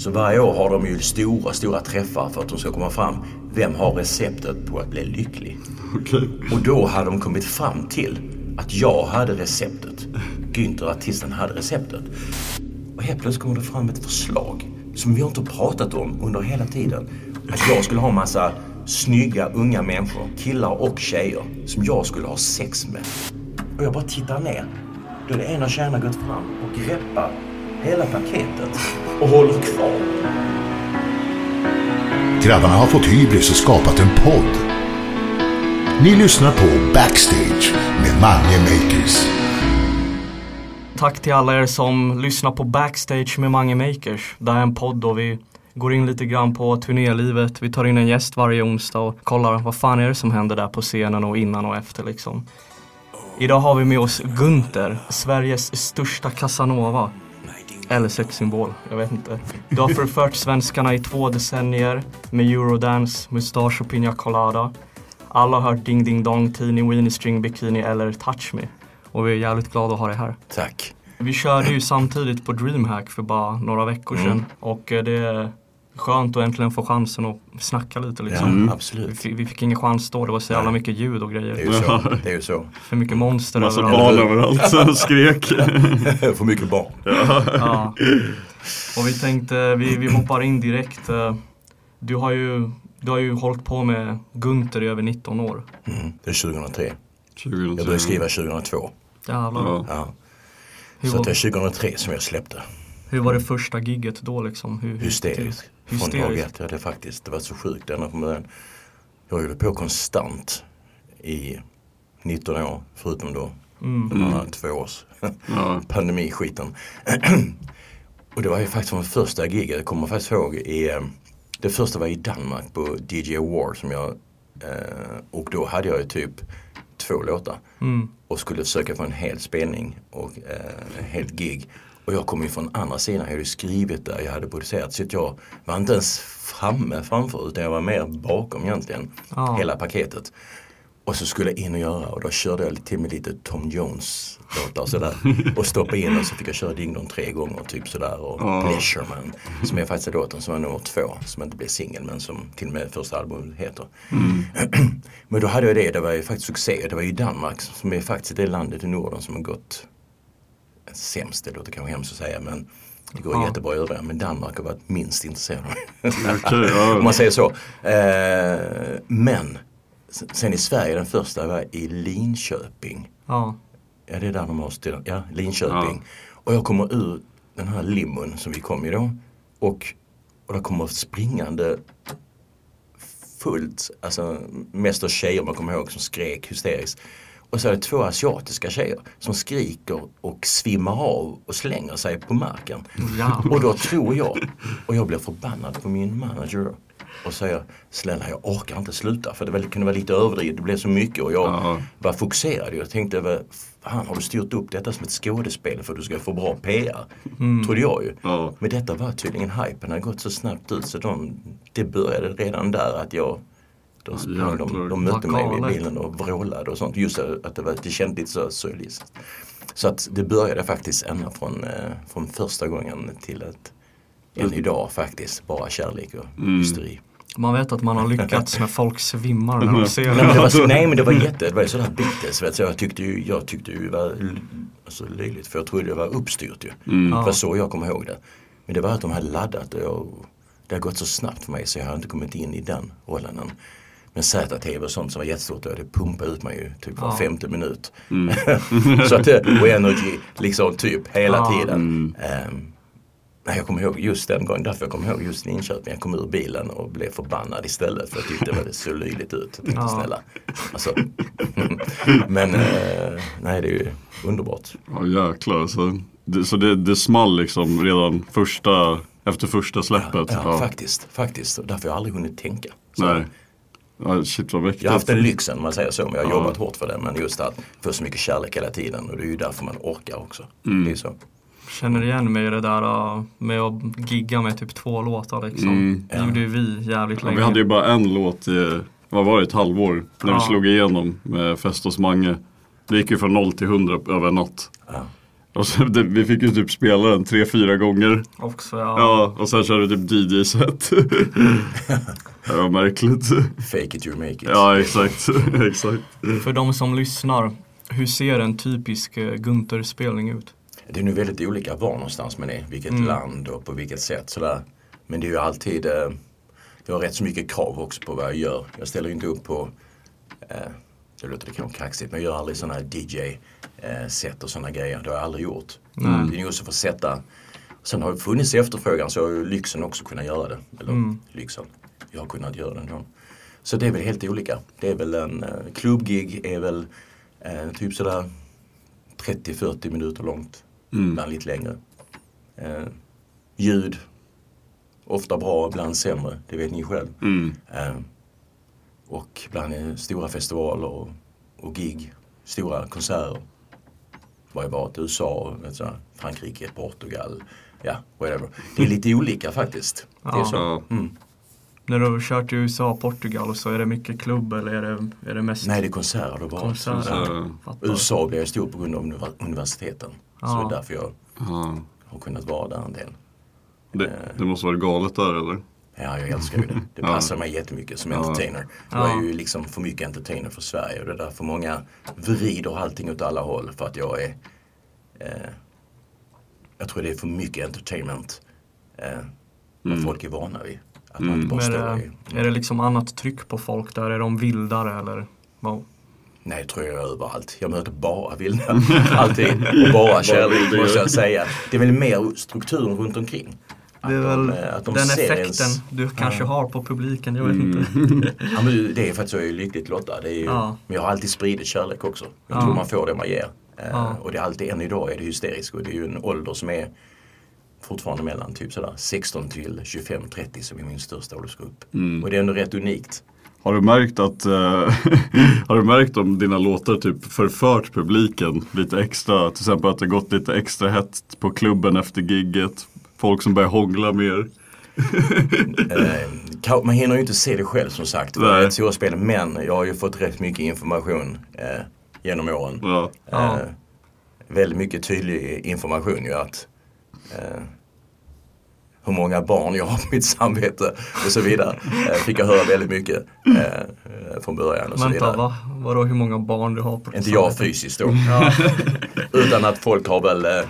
Så varje år har de ju stora träffar för att de ska komma fram. Vem har receptet på att bli lycklig? Okay. Och då hade de kommit fram till att jag hade receptet. Günther, artisten, hade receptet. Och helt plötsligt kommer det fram ett förslag som vi har inte pratat om under hela tiden. Att jag skulle ha en massa snygga unga människor, killar och tjejer, som jag skulle ha sex med. Och jag bara tittar ner. Då är det ena kärnan gått fram och greppar hela paketet och håller kvar. Grabbarna har fått hybris och skapat en podd. Ni lyssnar på Backstage med Mange Makers. Tack till alla er som lyssnar på Backstage med Mange Makers. Det här är en podd då vi går in lite grann på turnélivet. Vi tar in en gäst varje onsdag och kollar vad fan är det som händer där på scenen och innan och efter liksom. Idag har vi med oss Günther, Sveriges största Casanova. Eller sexsymbol, jag vet inte. Du har förfört svenskarna i 2 decennier med Eurodance, mustasch och Pina Colada. Alla har hört Ding Ding Dong, Teeny Weeny String Bikini eller Touch Me. Och vi är jävligt glada att ha dig här. Tack. Vi körde ju samtidigt på Dreamhack för bara några veckor sedan. Mm. Och det är skönt att äntligen få chansen att snacka lite liksom. Ja, absolut. Vi fick ingen chans då, det var så jävla mycket ljud och grejer. Det är ju så. För mycket monster överallt. Massa barn överallt, skrek. För mycket barn. Ja. Och vi tänkte, vi hoppar in direkt. Du har ju hållit på med Günther i över 19 år. Mm. Det är 2003. Jag började skriva 2002. Jävlar. Ja. Så det är 2003 som jag släppte. Hur var det första gigget då liksom? Hysteriskt. Ja, det var så sjukt. Jag höll på konstant i 19 år, förutom då de här 2 års pandemiskiten. Och det var ju faktiskt från första gigget. Jag kommer faktiskt ihåg, det första var i Danmark på DJ War som jag, och då hade jag ju typ 2 låtar och skulle försöka få en hel spelning och en helt gig. Och jag kom ju från andra sidan, jag hade skrivit där, jag hade producerat. Så jag var inte ens framför, utan jag var mer bakom egentligen, hela paketet. Och så skulle jag in och göra, och då körde jag till med lite Tom Jones-låtar och sådär. Och stoppade in, och så fick jag köra Ding Dong 3 gånger, typ sådär. Och Pleasure Man, som är faktiskt låten som var nummer 2, som inte blev singel, men som till och med första albumet heter. Mm. Men då hade jag det var ju faktiskt succé. Det var ju Danmark, som är faktiskt det landet i Norden som har gått sämst, det låter kanske hemskt att säga, men det går jättebra i övriga, men Danmark har varit minst intresserad. Om man säger så. Men sen i Sverige, den första var i Linköping. Ja, det är där de har studerat. Ja, Linköping. Ja. Och jag kommer ur den här limon som vi kom i då, och då kommer springande fullt, alltså mest av tjejer man kommer ihåg som skrek hysteriskt. Och så är det 2 asiatiska tjejer som skriker och svimmar av och slänger sig på marken. Ja. Och då tror jag, och jag blev förbannad på min manager och säger, snälla jag orkar inte sluta, för det kunde vara lite överdrivet, det blev så mycket och jag var fokuserad. Jag tänkte, fan har du styrt upp detta som ett skådespel för att du ska få bra PR? Trodde jag ju. Ja. Men detta var tydligen hypen hade gått så snabbt ut så det började redan där att jag... De mötte mig vid bilen och vrålade och sånt. Just att det kändes lite så surrealistiskt. Så att det började faktiskt ända från första gången till att än idag faktiskt bara kärlek och hysteri. man vet att man har lyckats när folk svimmar när de ser det. Nej, men det var det var sådana bitter, så jag tyckte ju var alltså löjligt, för jag trodde det var uppstyrt ju. Det var så jag kommer ihåg det. Men det var att de hade laddat och det har gått så snabbt för mig så jag har inte kommit in i den rollen än. Men ZTV och sånt som var jättestort, det pumpade ut mig ju typ var 50 minut. Mm. Så att och energi liksom typ hela tiden. Jag kommer ihåg just den gången, därför jag kommer ihåg just Linköping. Jag kom ur bilen och blev förbannad istället för att tyckte det så löjligt ut. Snälla. Alltså. Men nej, det är ju underbart. Ja, jäklar. Så det small liksom redan efter första släppet. Ja. Faktiskt. Därför har jag aldrig hunnit tänka. Så. Nej. Ja, shit, vad mäktigt. Jag har haft den lyxen, man säger så, men jag har jobbat hårt för den. Men just att få så mycket kärlek hela tiden, och det är ju därför man orkar också. Mm. Det är så. Känner igen mig i det där med att gigga med typ 2 låtar liksom. Det gjorde ju vi jävligt länge. Vi hade ju bara en låt i, vad var det, ett halvår när vi slog igenom med Fest hos Mange. Det gick ju från 0 till 100 över natt. Ja. Och så, vi fick ju typ spela den 3-4 gånger. Också, och sen körde vi typ DJ-set. Det var märkligt. Fake it, you make it. Ja, exakt. För de som lyssnar, hur ser en typisk Gunther-spelning ut? Det är nu väldigt olika var någonstans man är, vilket land och på vilket sätt sådär. Men det är ju alltid, jag har rätt så mycket krav också på vad jag gör. Jag ställer ju inte upp på, det låter det kanske kaxigt, men jag gör aldrig sådana här DJ-set och sådana grejer. Det har jag aldrig gjort. Det är ju också för att sätta, sen har det funnits efterfrågan så har ju lyxen också kunnat göra det. Eller lyxen, jag har kunnat göra det ändå. Så det är väl helt olika. Det är väl en klubbgig är väl typ sådär 30-40 minuter långt. Ibland lite längre. Ljud ofta bra, ibland sämre, det vet ni själv. Och ibland stora festivaler och gig, stora konserter. Var jag bara till USA, Frankrike, Portugal, whatever. Det är lite olika faktiskt. Det är så. När du har kört i USA och Portugal, så är det mycket klubb eller är det mest? Nej, det är konserter och bara. USA blev jag stor på grund av universiteten. Så det är därför jag har kunnat vara där en del. Det måste vara galet där, eller? Ja, jag älskar ju det. Det passar mig jättemycket som entertainer. Jag är ju liksom för mycket entertainer för Sverige. Och det är därför många vrider allting åt alla håll. För att jag är... jag tror det är för mycket entertainment. Vad folk är vana vid. Att man inte bara står i. Är det liksom annat tryck på folk där? Är de vildare eller... Wow. Nej, tror jag är överallt. Jag möter bara vilda. Alltid. Och bara kärlek, måste jag säga. Det är väl mer strukturen runt omkring. Det är väl att de den effekten ens, du kanske har på publiken, jag vet inte. Ja, men det är faktiskt jag är lyckligt lottad. Det är ju, men jag har alltid spridit kärlek också. Jag tror man får det man ger. Och det är alltid, än idag är det hysteriskt. Och det är ju en ålder som är fortfarande mellan typ sådär 16 till 25-30 som är min största åldersgrupp. Och det är ändå rätt unikt. Har du märkt om dina låtar typ förfört publiken lite extra? Till exempel att det gått lite extra hett på klubben efter gigget. Folk som börjar hångla mer. Man hinner ju inte se det själv som sagt. Men jag har ju fått rätt mycket information genom åren. Väldigt mycket tydlig information ju att... hur många barn jag har på mitt samvete och så vidare. Fick jag höra väldigt mycket från början och så vidare. Vänta, vadå hur många barn du har på ditt samvete? Inte jag fysiskt då. Utan att folk har väl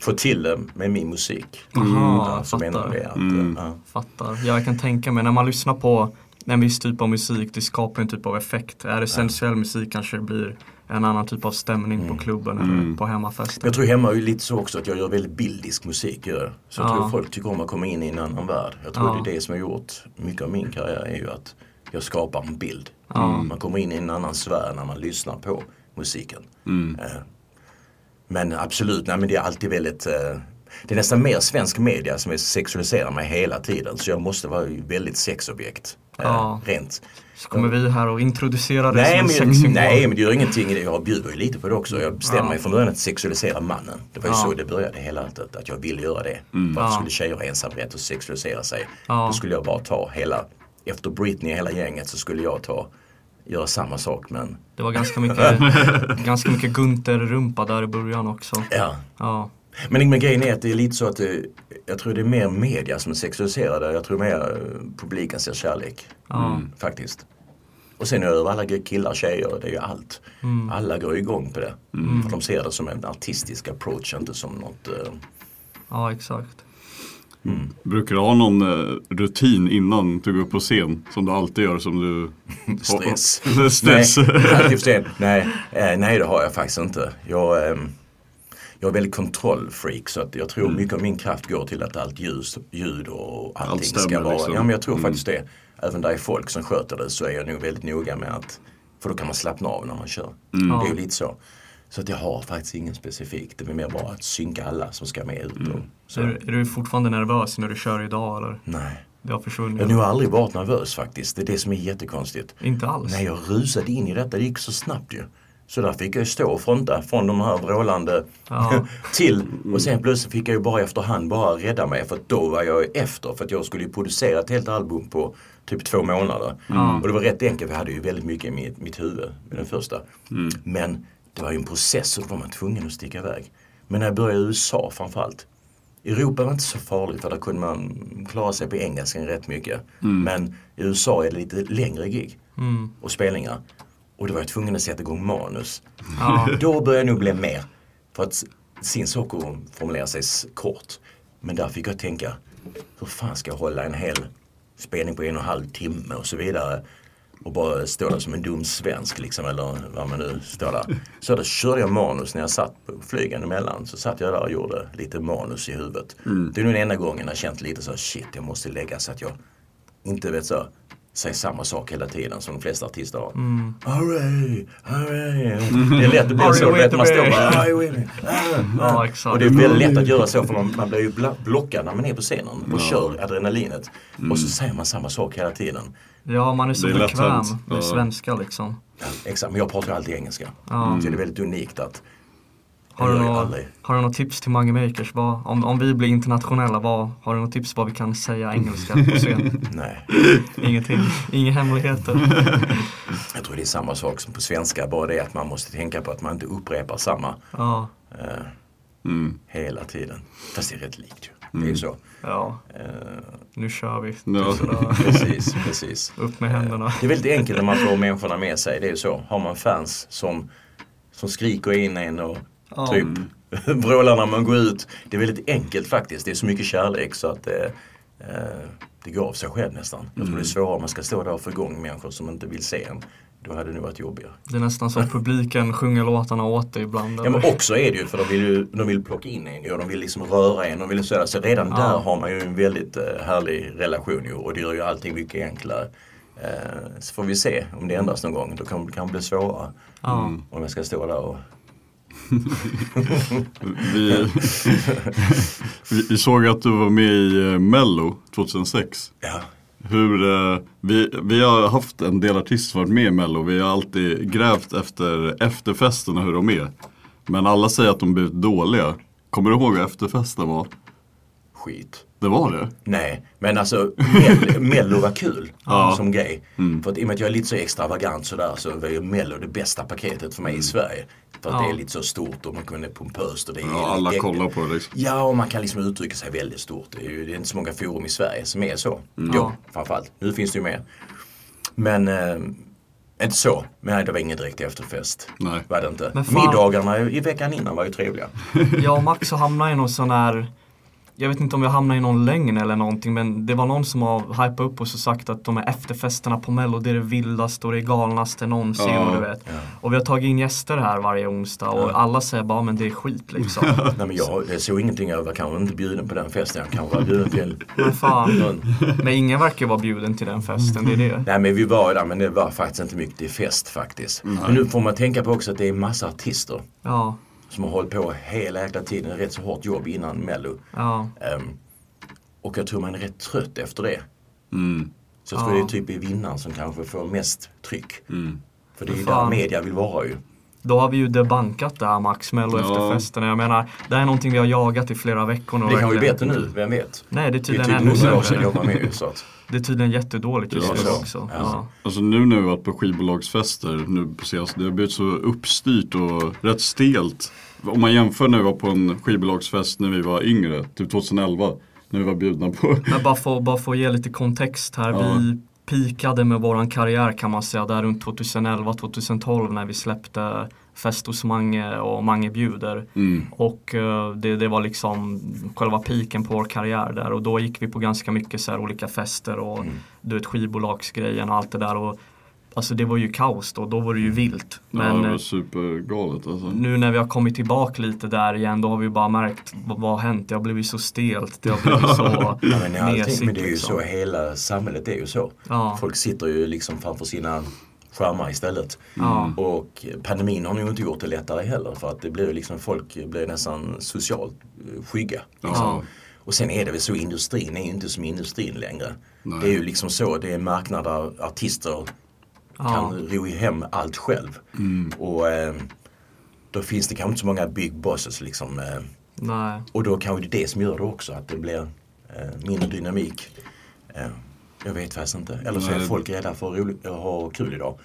fått till det med min musik. Aha, fattar. Fattar. Jag kan tänka mig, när man lyssnar på en viss typ av musik, det skapar en typ av effekt. Är det sensuell musik kanske det blir en annan typ av stämning på klubben eller på hemmafesten. Jag tror hemma är ju lite så också att jag gör väldigt bildisk musik. Så jag tror folk tycker om att komma in i en annan värld. Jag tror det är det som jag gjort mycket av min karriär är ju att jag skapar en bild. Man kommer in i en annan sfär när man lyssnar på musiken. Men absolut, nej, men det är alltid väldigt... det är nästan mer svensk media som sexualiserar mig hela tiden. Så jag måste vara väldigt sexobjekt. Rent. Så kommer vi här och introducerar det som en sexsymbol. Nej, men det gör ingenting. Jag bjuder ju lite på det också. Jag bestämmer mig från början att sexualisera mannen. Det var ju så det började hela tiden, att jag ville göra det. För att skulle tjejer ha ensamrätt och sexualisera sig, då skulle jag bara ta hela... Efter Britney och hela gänget så skulle jag göra samma sak, men... Det var ganska mycket Gunther-rumpa där i början också. Men grejen är att det är lite så att jag tror det är mer media som sexualiserar det. Jag tror mer publiken ser kärlek. Mm. Faktiskt. Och sen över alla killar och tjejer, det är ju allt. Mm. Alla går igång på det. Mm. För de ser det som en artistisk approach, inte som något... Ja, exakt. Mm. Brukar du ha någon rutin innan du går upp på scen som du alltid gör som du... Stress. Stress. Nej, nej, det har jag faktiskt inte. Jag är väldigt kontrollfreak, så att jag tror mycket av min kraft går till att allt ljud och allting allt stämmer, ska vara... Liksom. Ja, men jag tror faktiskt det. Även där är folk som sköter det, så är jag nog väldigt noga med att... För då kan man slappna av när man kör. Mm. Det är ju lite så. Så att jag har faktiskt ingen specifik. Det blir mer bara att synka alla som ska med ut. Och, så. Är du fortfarande nervös när du kör idag, eller? Nej. Det har försvunnit. Jag har aldrig varit nervös faktiskt. Det är det som är jättekonstigt. Inte alls. Nej, jag rusade in i detta. Det gick så snabbt ju. Så där fick jag stå och fronta från de här vrålande till. Och sen plötsligt fick jag ju bara efterhand bara rädda mig. För då var jag efter. För att jag skulle ju producera ett helt album på typ 2 månader. Mm. Och det var rätt enkelt. Jag hade ju väldigt mycket i mitt huvud med den första. Mm. Men det var ju en process, så då var man tvungen att sticka iväg. Men när jag började i USA framförallt. Europa var inte så farligt, för där kunde man klara sig på engelskan rätt mycket. Mm. Men i USA är det lite längre gig och spelningar. Och då var jag tvungen att sätta igång manus. Mm. Då började jag nog bli med. För att sin sak formulerar sig kort. Men där fick jag tänka, hur fan ska jag hålla en hel spelning på 1,5 timme och så vidare. Och bara stå där som en dum svensk liksom, eller vad man nu står där. Så då körde jag manus när jag satt på flygen emellan. Så satt jag där och gjorde lite manus i huvudet. Mm. Det är nog den enda gången jag känt lite så här, shit, jag måste lägga så att jag inte vet så säger samma sak hela tiden som de flesta artister har. Mm. Det är lätt att bli så, lätt man står bara. Och det är väldigt lätt att göra så, för man blir ju blockad när man är på scenen och kör adrenalinet. Och så säger man samma sak hela tiden. Ja, man är så bekväm med svenska liksom. Ja, exakt, men jag pratar ju alltid engelska. Mm. Så det är väldigt unikt att... Har du något tips till Mange Makers? Om vi blir internationella, har du något tips vad vi kan säga engelska på scen? Nej. Ingenting. Inga hemligheter. Jag tror det är samma sak som på svenska. Bara det att man måste tänka på att man inte upprepar samma hela tiden. Fast det är rätt likt ju. Det är ju så. Ja. Nu kör vi. No. Precis. Upp med händerna. Det är väldigt enkelt när man får människorna med sig. Det är ju så. Har man fans som skriker in en och typ brålar när man går ut. Det är väldigt enkelt faktiskt. Det är så mycket kärlek så att det går av sig själv nästan. Jag tror det är svårare om man ska stå där och få igång människor som inte vill se en. Då hade det nog varit jobbigare. Det är nästan så att publiken sjunger låtarna åt dig ibland. Ja, men också är det ju, för de vill plocka in en och de vill liksom röra en. De vill så, alltså, redan där har man ju en väldigt härlig relation ju, och det gör ju allting mycket enklare. Så får vi se om det ändras någon gång. Då kan det bli svårare om jag ska stå där och... vi såg att du var med i Mello 2006. Ja. Vi har haft en del artister som varit med i Mello. Vi har alltid grävt efter efterfesterna hur de är. Men alla säger att de blivit dåliga. Kommer du ihåg vad efterfesten var? Skit. Det var det? Nej, men alltså Mello var kul som grej. Mm. För att i och med att jag är lite så extravagant sådär, så var ju Mello det bästa paketet för mig i Sverige. För att det är lite så stort och man kan vara pompöst. Och det är alla kollar på det liksom. Ja, och man kan liksom uttrycka sig väldigt stort. Det är inte så många forum i Sverige som är så. Mm. Ja, framförallt. Nu finns det ju mer. Men... inte så, men det var ingen direkt efterfest. Nej. Var det inte. Middagarna i veckan innan var ju trevliga. Jag och Max hamnade i någon sån här... Jag vet inte om jag hamnade i någon lögn eller någonting, men det var någon som har hypat upp och så sagt att de här efterfesterna på Mello, det är det vildaste och det galnaste någonsin, och du vet. Ja. Och vi har tagit in gäster här varje onsdag och alla säger bara, men det är skit liksom. Nej, men jag såg ingenting över, kan vara inte bjuden på den festen, jag kan vara bjuden till. Men fan, men ingen verkar vara bjuden till den festen, det är det. Nej, men vi var där, men det var faktiskt inte mycket till fest faktiskt. Mm. Men nu får man tänka på också att det är massa artister. Ja. Som har hållit på hela jäkla tiden. Rätt så hårt jobb innan Mello. Ja. Och jag tror man är rätt trött efter det. Mm. Så jag tror det är typ vinnaren som kanske får mest tryck. Mm. För det är ju där media vill vara ju. Då har vi ju debankat det här Max Mello efter festen. Jag menar, det är någonting vi har jagat i flera veckor. Det kan vi veta nu, vem vet? Nej, det är tydligen ännu sämre. Det är tydligen jättedåligt just nu också. Ja. Alltså nu när vi varit på skivbolagsfester nu på senaste, det har blivit så uppstyrt och rätt stelt. Om man jämför när vi var på en skivbolagsfest när vi var yngre, typ 2011. nu var bjudna på. Men bara för att ge lite kontext här. Ja. Vi pikade med våran karriär kan man säga där runt 2011-2012 när vi släppte Fest hos Mange och Mange bjuder. Mm. Och det var liksom själva piken på vår karriär där. Och då gick vi på ganska mycket så här olika fester och du vet, skivbolagsgrejen och allt det där. Och alltså det var ju kaos då var det ju vilt. Men ja, det var supergalet alltså. Nu när vi har kommit tillbaka lite där igen, då har vi bara märkt vad har hänt. Det har blivit så stelt, det har blivit så nesigt. Men det är ju så, hela samhället är ju så. Ja. Folk sitter ju liksom framför sina skärmar istället. Mm. Och pandemin har nog inte gjort det lättare heller, för att det blir liksom, folk blir nästan socialt skygga. Liksom. Ja. Och sen är det väl så, industrin är ju inte som industrin längre. Nej. Det är ju liksom så, det är marknader, artister kan ro hem allt själv. Mm. Och då finns det kanske inte så många big bosses liksom. Nej. Och då kanske det är det som gör det också, att det blir mindre dynamik. Jag vet faktiskt inte. Eller så är folk rädda för att ha kul idag.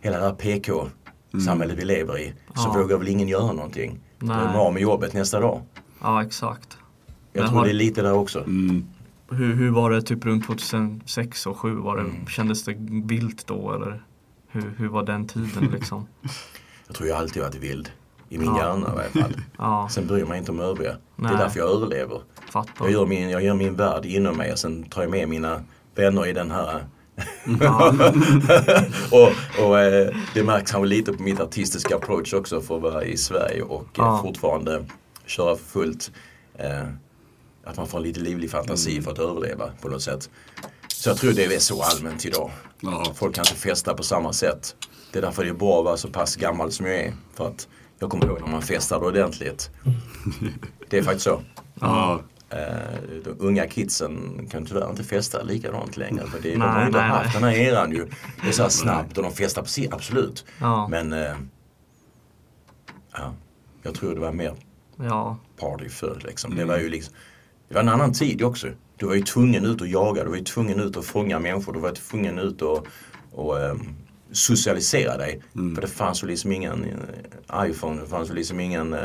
Hela det här PK-samhället vi lever i, så vågar väl ingen göra någonting. De är av med jobbet nästa dag. Ja, exakt. Jag tror det är lite där också. Mm. Hur var det typ runt 2006 och 2007? Kändes det vilt då? Eller hur var den tiden liksom? Jag tror jag alltid varit vild. I min hjärna i alla fall. Sen bryr man inte om övriga. Nej. Det är därför jag överlever. Jag gör min värld inom mig. Och sen tar jag med mina vänner i den här. och det märks han lite på mitt artistiska approach också, för att vara i Sverige och fortfarande köra för fullt. Att man får lite livlig fantasi för att överleva på något sätt. Så jag tror det är så allmänt idag. Ja. Folk kan inte festa på samma sätt. Det är därför det är bra att vara så pass gammal som jag är. För att jag kommer ihåg när man festar ordentligt. Det är faktiskt så. Ja. De unga kidsen kan tyvärr inte festa likadant längre, för det är de inte haft den här eran ju. Det är så snabbt och de festar på sig, absolut. Ja. Men jag tror det var mer party förr liksom. Det var ju liksom, det var en annan tid också. Du var ju tvungen ut och jaga, du var ju tvungen ut och fånga människor, du var tvungen ut och socialisera dig. För det fanns ju liksom ingen iPhone, det fanns ju liksom ingen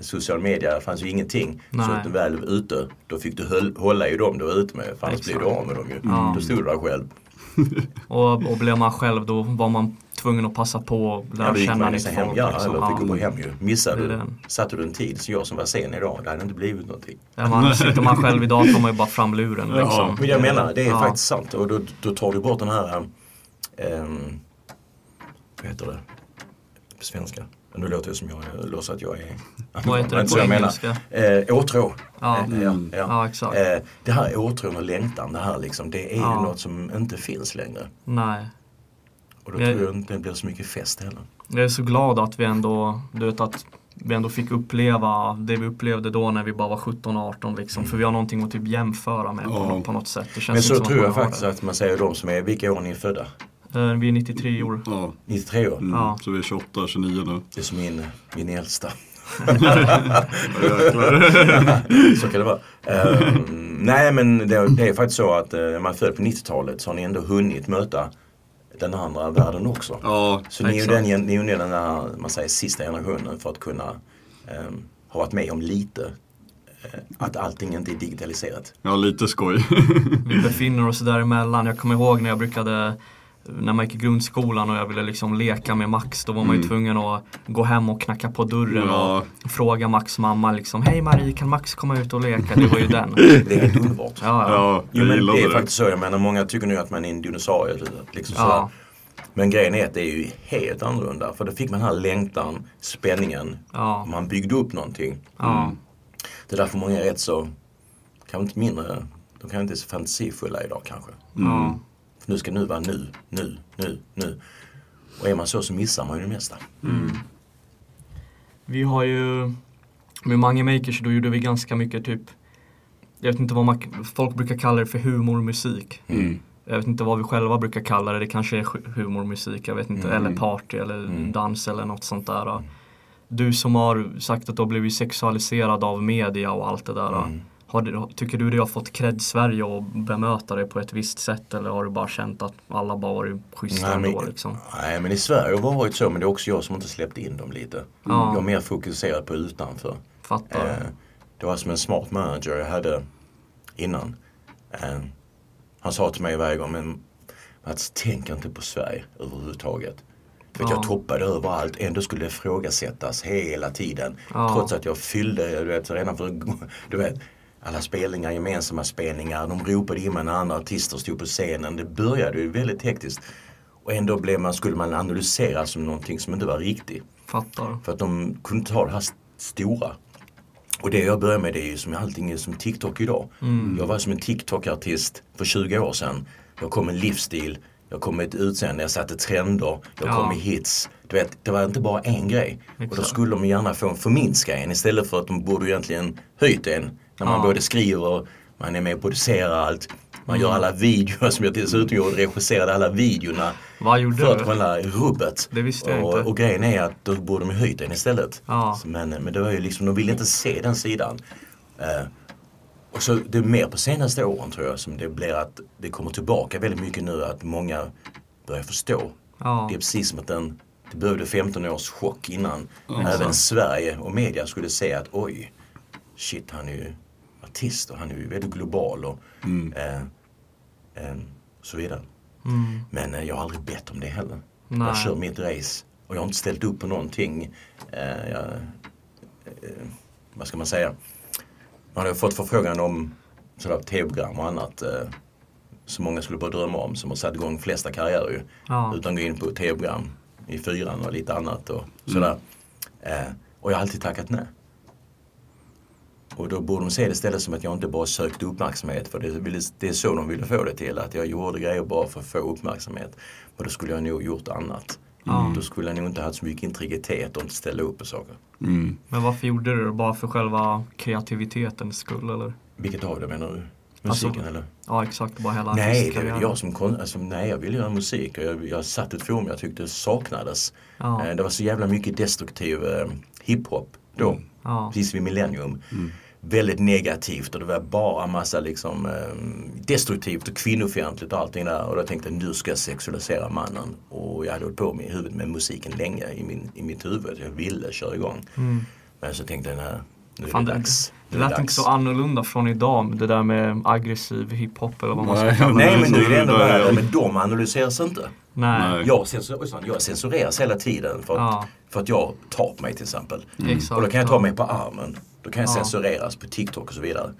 social media, fanns ju ingenting. Nej. Så att du väl var ute, då fick du hålla i dem du var ute med, för annars blev du av med dem ju. Då stod du där själv. och blev man själv, då var man tvungen att passa på och lära känna lite folk. Eller fick gå hem ju. Satte du en tid, så jag som var sen idag, det hade inte blivit någonting. Sitter man själv idag kommer man ju bara fram luren liksom. Men jag menar, det är faktiskt sant. Och då tar du bort den här vad heter det på svenska? Nu låter det som jag låtsas att jag är... Vad heter det på engelska? Åtrå. Ja, exakt. Det här åtrån och längtan, det här liksom, det är ju något som inte finns längre. Nej. Och då tror jag inte det blir så mycket fest heller. Jag är så glad att vi ändå fick uppleva det vi upplevde då när vi bara var 17-18 liksom. För vi har någonting att typ jämföra med på något sätt. Det känns. Men så tror jag faktiskt att man säger de som är, vilka år ni är födda? Vi är 93 år. Ja. 93 år? Mm. Ja. Så vi är 28, 29 nu. Det är som min äldsta. Så kan det vara. Nej, men det är faktiskt så att när man född på 90-talet så har ni ändå hunnit möta den andra världen också. Ja, så ni är ju den här, man säger, sista generationen för att kunna ha varit med om lite. Att allting inte är digitaliserat. Ja, lite skoj. Vi befinner oss däremellan. Jag kommer ihåg när jag brukade... När man gick i grundskolan och jag ville liksom leka med Max, då var man ju tvungen att gå hem och knacka på dörren och fråga Max mamma liksom, hej Marie, kan Max komma ut och leka? Det var ju den. Det är helt underbart. Det är faktiskt så, jag menar, många tycker nu att man är en dinosaurie liksom, så. Men grejen är att det är ju helt annorlunda, för då fick man den här längtan, spänningen, man byggde upp någonting. Det är därför många är rätt så, kanske inte mindre, de kan inte så fantasifulla idag kanske. Nu ska nu vara nu. Och är man så missar man ju det mesta. Mm. Vi har ju, med Mange Makers då gjorde vi ganska mycket typ, jag vet inte vad folk brukar kalla det för, humormusik. Mm. Jag vet inte vad vi själva brukar kalla det, det kanske är humormusik, jag vet inte, eller party eller dans eller något sånt där. Du som har sagt att du har blivit sexualiserad av media och allt det där. Tycker du har fått cred Sverige och bemöta det på ett visst sätt, eller har du bara känt att alla bara varit schyssta då liksom? Nej, men i Sverige har det varit så, men det är också jag som inte släppt in dem lite. Jag är mer fokuserad på utanför. Fattar. Det var som en smart manager jag hade. innan. Han sa till mig varje gång, men Mats, tänk inte på Sverige överhuvudtaget. För jag toppade överallt, ändå skulle det frågasättas hela tiden. Trots att jag fyllde, redan för alla spelningar, gemensamma spelningar. De ropade in med när andra artister stod på scenen. Det började ju väldigt hektiskt. Och ändå skulle man analysera som någonting som inte var riktigt. Fattar. För att de kunde ta det här stora. Och det jag började med, det är ju som allting är som TikTok idag. Mm. Jag var som en TikTok-artist för 20 år sedan. Jag kom med en livsstil. Jag kom med ett utseende, jag satte trender, jag kom med hits. Du vet, det var inte bara en grej. Exakt. Och då skulle de gärna få en förminska en istället för att de borde egentligen höjt en. När man både skriver, man är med och producerar allt. Man gör alla videor som jag dessutom gjorde, regisserade alla videorna. Vad gjorde du? För att hålla rubbet. Det visste jag inte. Och grejen är att då borde de höjt en istället. Ja. Men det var ju liksom, de ville inte se den sidan. Och så det är mer på senaste åren tror jag som det blir att det kommer tillbaka väldigt mycket nu att många börjar förstå. Ja. Det är precis som att det behövde 15 års chock innan även Sverige och media skulle säga att oj, shit, han är ju artist och han är ju väldigt global och så vidare. Mm. Men jag har aldrig bett om det heller. Nej. Jag kör mitt race och jag har inte ställt upp på någonting. Vad ska man säga? Man har fått förfrågan om sådär tv-program och annat som många skulle bara drömma om, som har satt igång flesta karriärer utan gå in på tv-program i fyran och lite annat och sådär. Och jag har alltid tackat nej. Och då borde de se det istället som att jag inte bara sökte uppmärksamhet, för det är så de ville få det till, att jag gjorde grejer bara för att få uppmärksamhet. Men då skulle jag nog gjort annat. Då skulle jag nog inte ha så mycket integritet och inte ställa upp på saker. Mm. Men varför gjorde du det? Bara för själva kreativitetens skull, eller? Vilket av det menar du? Musiken, alltså, eller? Ja, exakt. Bara hela musikkarriären. Nej, jag ville göra musik. Och jag satt ett form jag tyckte saknades. Ja. Det var så jävla mycket destruktiv hiphop då. Mm. Ja. Precis vid millennium. Mm. Väldigt negativt och det var bara en massa liksom, destruktivt och kvinnofientligt och allting där. Och då tänkte jag, nu ska jag sexualisera mannen. Och jag hade hållit på med huvudet med musiken länge i mitt huvud. Jag ville köra igång. Mm. Men så tänkte jag, nu är det dags. Det lät inte så annorlunda från idag, det där med aggressiv hiphop eller vad man ska kalla det. Nej, men nu är det ändå värre. Men de analyseras inte. Nej. Jag censureras hela tiden för att jag tar på mig till exempel. Mm. Och då kan jag ta mig på armen. Då kan jag censureras på TikTok och så vidare.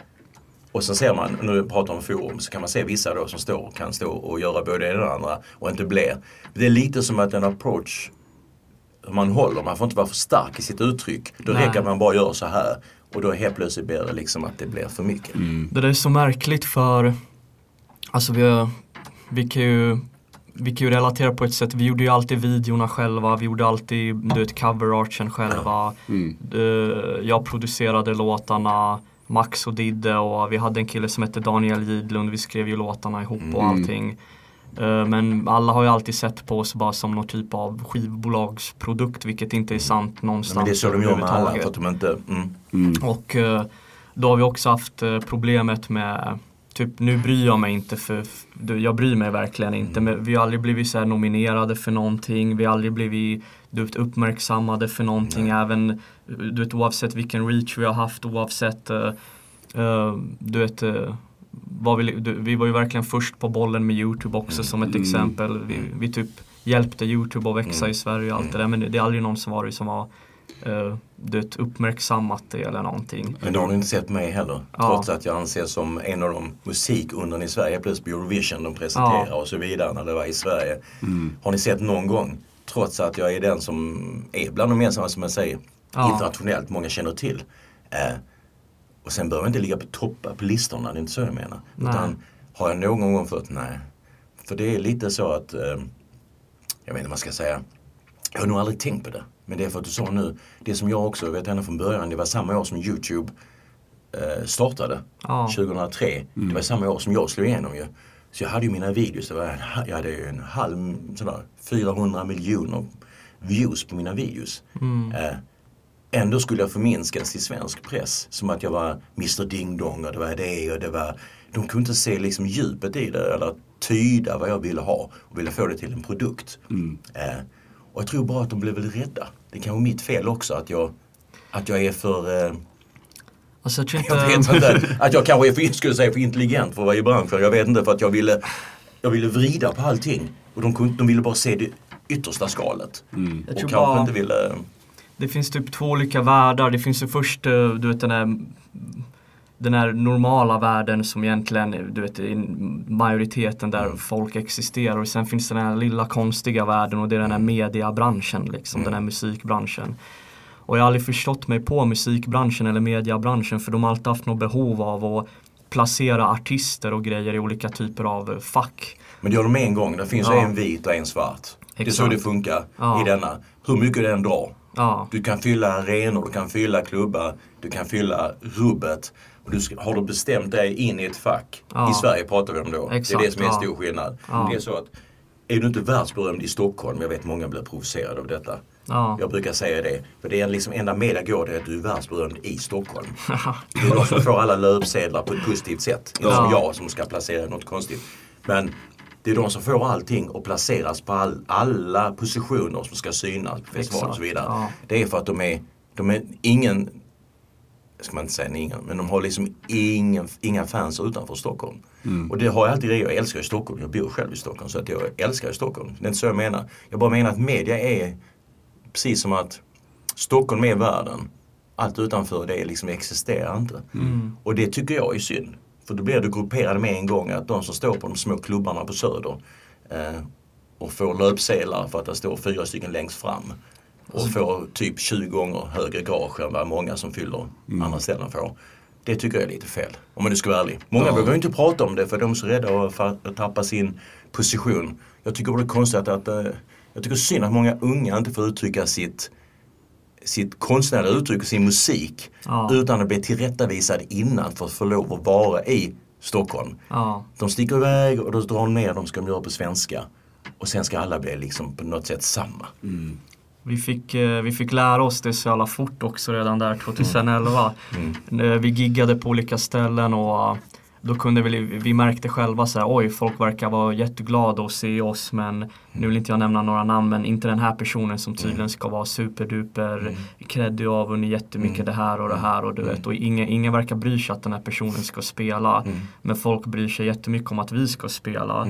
Och sen ser man, nu pratar om forum, så kan man se vissa då som kan stå och göra både det och det andra och inte blir. Det är lite som att en approach man håller, man får inte vara för stark i sitt uttryck. Då räcker man bara göra så här. Och då helt plötsligt blir det liksom att det blir för mycket. Mm. Det där är så märkligt för, alltså vi kan ju relatera på ett sätt. Vi gjorde ju alltid videorna själva. Vi gjorde alltid coverarten själva. Mm. Jag producerade låtarna. Max och Didde. Och vi hade en kille som hette Daniel Gidlund. Vi skrev ju låtarna ihop och allting. Men alla har ju alltid sett på oss bara som någon typ av skivbolagsprodukt. Vilket inte är sant någonstans. Men det är så de gör med alla. För att de inte... Och då har vi också haft problemet med... Typ, nu bryr jag mig inte för jag bryr mig verkligen inte. Men vi har aldrig blivit så här nominerade för någonting. Vi har aldrig blivit uppmärksammade för någonting. Även oavsett vilken reach vi har haft. Oavsett vi var ju verkligen först på bollen med YouTube också som ett exempel. Vi typ hjälpte YouTube att växa i Sverige och allt det där. Men det är aldrig någon som var uppmärksammat det eller någonting. Men då har du inte sett mig heller. Trots att jag anses som en av de musikundren i Sverige, plus på Eurovision de presenterar och så vidare när det var i Sverige. Mm. Har ni sett någon gång? Trots att jag är den som är bland de ensamma som jag säger internationellt många känner till. Och sen behöver jag inte ligga på toppen på listorna, det är inte så jag menar. Utan har jag någon gång fått nej. För det är lite så att jag menar man ska säga jag har nog aldrig tänkt på det. Men det är för att du sa nu, det som jag också vet ända från början, det var samma år som YouTube startade, 2003. Det var samma år som jag slog igenom ju. Så jag hade ju mina videos, jag hade ju en halv, sådär, 400 miljoner views på mina videos. Ändå skulle jag förminskas i svensk press, som att jag var Mr. Ding Dong och det var, de kunde inte se liksom djupet i det eller tyda vad jag ville ha och ville få det till en produkt. Och jag tror bara att de blev väl rädda. Det kan vara mitt fel också att jag är för Alltså, jag vet inte att jag kanske skulle säga för intelligent för att vara i branschen. Jag vet inte, för att jag ville vrida på allting. Och de ville bara se det yttersta skalet. Mm. Och kanske bara, inte ville... Det finns typ två olika världar. Det finns ju först, du vet, den här normala världen som egentligen, du vet, majoriteten där folk existerar. Och sen finns den här lilla konstiga världen, och det är den här mediebranschen liksom, den här musikbranschen. Och jag har aldrig förstått mig på musikbranschen eller mediebranschen, för de har alltid haft något behov av att placera artister och grejer i olika typer av fack. Men det gör de en gång, det finns en vit och en svart. Exakt. Det är så det funkar i denna. Hur mycket den drar. Ja. Du kan fylla arenor, du kan fylla klubbar, du kan fylla rubbet. Och har du bestämt dig in i ett fack, i Sverige pratar vi om då. Exakt. Det är det som är en stor skillnad. Ja. Det är så att, är du inte världsberömd i Stockholm, jag vet många blir provocerade av detta. Ja. Jag brukar säga det, för det är liksom enda media går det att du är världsberömd i Stockholm. Det är någon som får alla löpsedlar på ett positivt sätt. Inte som jag som ska placera något konstigt. Men det är de som får allting och placeras på alla positioner som ska synas på festival och så vidare. Ja. Det är för att de är ingen, ska man inte säga ingen, men de har liksom inga fans utanför Stockholm. Mm. Och det har jag alltid, jag älskar ju Stockholm, jag bor själv i Stockholm, så att jag älskar ju Stockholm. Det är inte så jag menar. Jag bara menar att media är precis som att Stockholm är världen. Allt utanför det liksom existerar inte. Mm. Och det tycker jag är synd. För då blir du grupperad med en gång att de som står på de små klubbarna på Söder och får löpsedlar för att det står 4 stycken längst fram och får typ 20 gånger högre gage än vad många som fyller andra ställen får. Det tycker jag är lite fel, om du ska vara ärlig. Många vågar ju inte prata om det för de är så rädda att tappa sin position. Jag tycker det är konstigt att... Jag tycker synd att många unga inte får uttrycka sitt konstnärliga uttryck och sin musik utan att bli tillrättavisad innan för att få lov att vara i Stockholm. Ja. De sticker iväg och då drar ner de ska de göra på svenska. Och sen ska alla bli liksom på något sätt samma. Mm. Vi fick lära oss det så jävla fort också redan där 2011. Mm. Mm. Vi giggade på olika ställen och då kunde vi märkte själva så här, oj, folk verkar vara jätteglada att se oss, men nu vill inte jag nämna några namn, men inte den här personen som tydligen ska vara superduper kreddig av och jättemycket det här och det här och du vet, och ingen verkar bry sig att den här personen ska spela, men folk bryr sig jättemycket om att vi ska spela.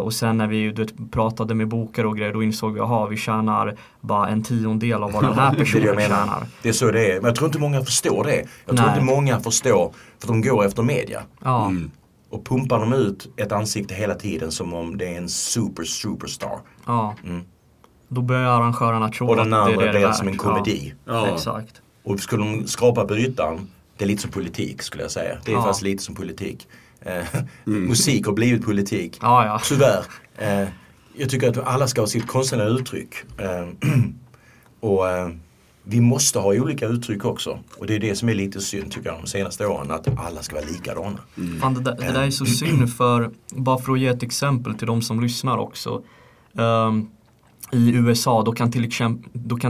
Och sen när vi pratade med bokare och grejer, då insåg vi, jaha, vi tjänar bara en 10ondel av vad den här personen tjänar. Det är så det är, men jag tror inte många förstår det. Jag tror inte många förstår, för de går efter media. Och pumpar dem ut ett ansikte hela tiden som om det är en superstar. Ja. Mm. Då börjar arrangörerna tro att det är det. Och den andra blir som en komedi. Ja. Exakt. Och skulle de skrapa på ytan, det är lite som politik skulle jag säga. Det är fast lite som politik. Musik har blivit politik. Ja. Tyvärr. Jag tycker att alla ska ha sitt konstnärliga uttryck. Och vi måste ha olika uttryck också. Och det är det som är lite synd tycker jag de senaste åren. Att alla ska vara likadana. Fan, det där är så synd för... Bara för att ge ett exempel till de som lyssnar också. I USA då kan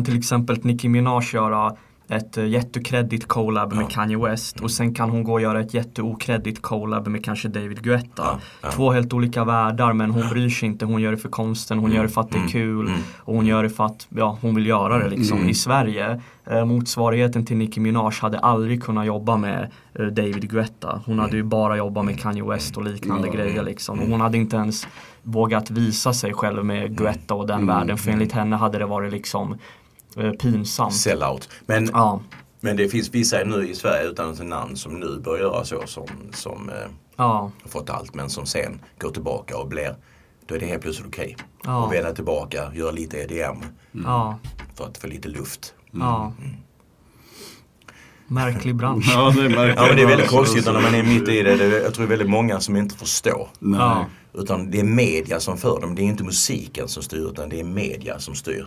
till exempel Nicki Minaj göra ett jättekreddigt collab med Kanye West. Och sen kan hon gå och göra ett jätteokreddigt collab med kanske David Guetta. Två helt olika världar, men hon bryr sig inte. Hon gör det för konsten, hon gör det för att det är kul. Och hon gör det för att hon vill göra det liksom. I Sverige, motsvarigheten till Nicki Minaj hade aldrig kunnat jobba med David Guetta. Hon hade ju bara jobbat med Kanye West och liknande grejer liksom. Och hon hade inte ens vågat visa sig själv med Guetta och den världen. För enligt henne hade det varit liksom... pinsamt. Sellout. Men det finns vissa nu i Sverige utan ett namn som nu börjar göra så som har fått allt, men som sen går tillbaka och blir, då är det helt plötsligt okej. Och vända tillbaka, göra lite EDM för att få lite luft. Märklig bransch. Det är väldigt konstigt när man är mitt i det. Jag tror det är väldigt många som inte förstår. Utan det är media som för dem. Det är inte musiken som styr, utan det är media som styr.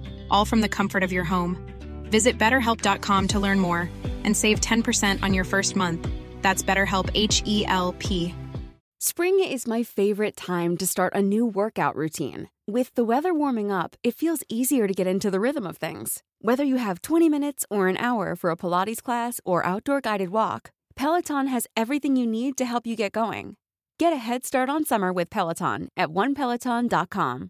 all from the comfort of your home. Visit BetterHelp.com to learn more and save 10% on your first month. That's BetterHelp, H-E-L-P. Spring is my favorite time to start a new workout routine. With the weather warming up, it feels easier to get into the rhythm of things. Whether you have 20 minutes or an hour for a Pilates class or outdoor guided walk, Peloton has everything you need to help you get going. Get a head start on summer with Peloton at onepeloton.com.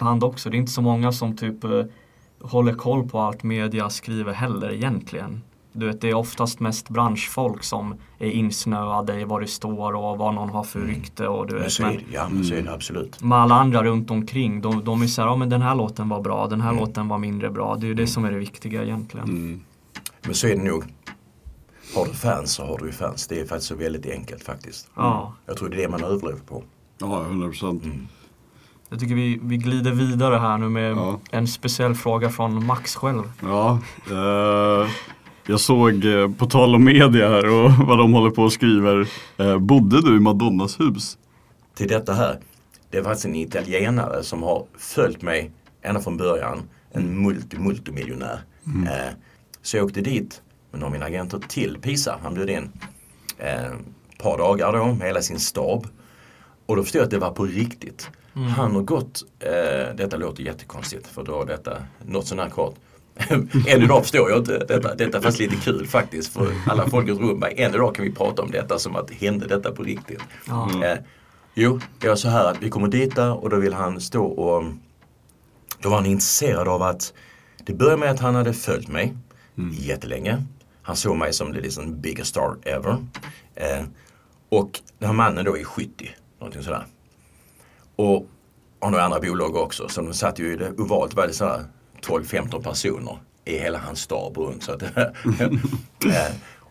Hand också, det är inte så många som typ håller koll på allt media skriver heller egentligen. Du vet, det är oftast mest branschfolk som är insnöade i vad det står och vad någon har för rykte. Och du vet, men absolut. Med alla andra runt omkring, de är så här, ja, men den här låten var bra, den här låten var mindre bra. Det är ju det som är det viktiga egentligen. Mm. Men så är det nog. Har du fans så har du fans. Det är faktiskt så väldigt enkelt faktiskt. Ja. Jag tror det är det man överlever på. Ja, 100%. Mm. Jag tycker vi glider vidare här nu med en speciell fråga från Max själv. Ja, jag såg på tal om media här och vad de håller på och skriver. Bodde du i Madonnas hus? Till detta här, det var en italienare som har följt mig ända från början. En multimiljonär. Mm. Så jag åkte dit med några av mina agenter till Pisa. Han bjöd in par dagar då med hela sin stab. Och då förstod jag att det var på riktigt. Mm. Han har gått, detta låter jättekonstigt för då detta något sån här kort. Än idag förstår jag inte detta fast lite kul faktiskt för alla folk runt mig. Än idag kan vi prata om detta som att hände detta på riktigt. Mm. Jo, det var så här att vi kommer dit där och då vill han stå och då var han intresserad av att det började med att han hade följt mig jättelänge. Han såg mig som the liksom biggest star ever. Och den här mannen då är 70, någonting sådär. Och några andra bolag också. Så de satt ju i det ovalt. Var det så här 12-15 personer i hela hans stab runt. Så att,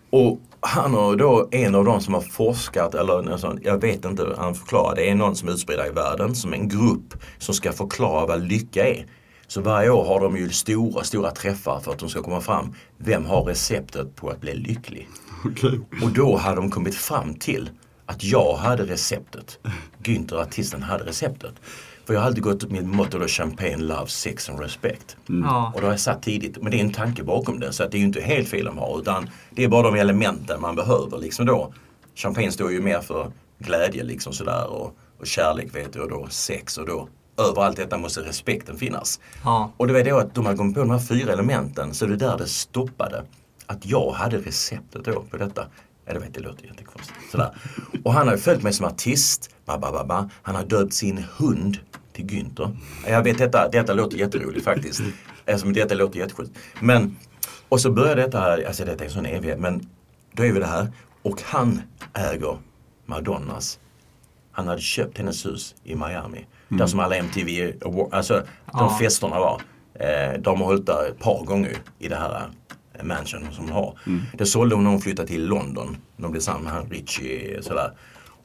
och han är då en av de som har forskat. Eller sån, jag vet inte hur han förklarar. Det är någon som är utspridda i världen. Som en grupp som ska förklara vad lycka är. Så varje år har de ju stora träffar. För att de ska komma fram. Vem har receptet på att bli lycklig? Okay. Och då har de kommit fram till att jag hade receptet. Günther, artisten, hade receptet. För jag hade alltid gått med motto champagne, love, sex and respect. Mm. Ja. Och då har jag satt tidigt. Men det är en tanke bakom det. Så att det är ju inte helt fel de har. Utan det är bara de elementen man behöver. Liksom då. Champagne står ju mer för glädje liksom sådär. Och kärlek vet du. Och då sex. Och då överallt detta måste respekten finnas. Ja. Och det var då att de hade kommit på de här 4 elementen. Så det där det stoppade. Att jag hade receptet då på detta. Jag vet, det låter jättekonstigt. Sådär. Och han har ju följt mig som artist. Han har döpt sin hund till Günther. Jag vet, detta låter jätteroligt faktiskt. Detta låter jättesjukt. Men, och så börjar detta här. Alltså detta är en sån evighet. Men då är vi det här. Och han äger Madonnas. Han hade köpt hennes hus i Miami. Där som alla MTV, alltså de festerna var. De har hållit där ett par gånger i det här mansion som de har. Det sålde hon när hon flyttade till London. De blev samman med han, Richie, sådär.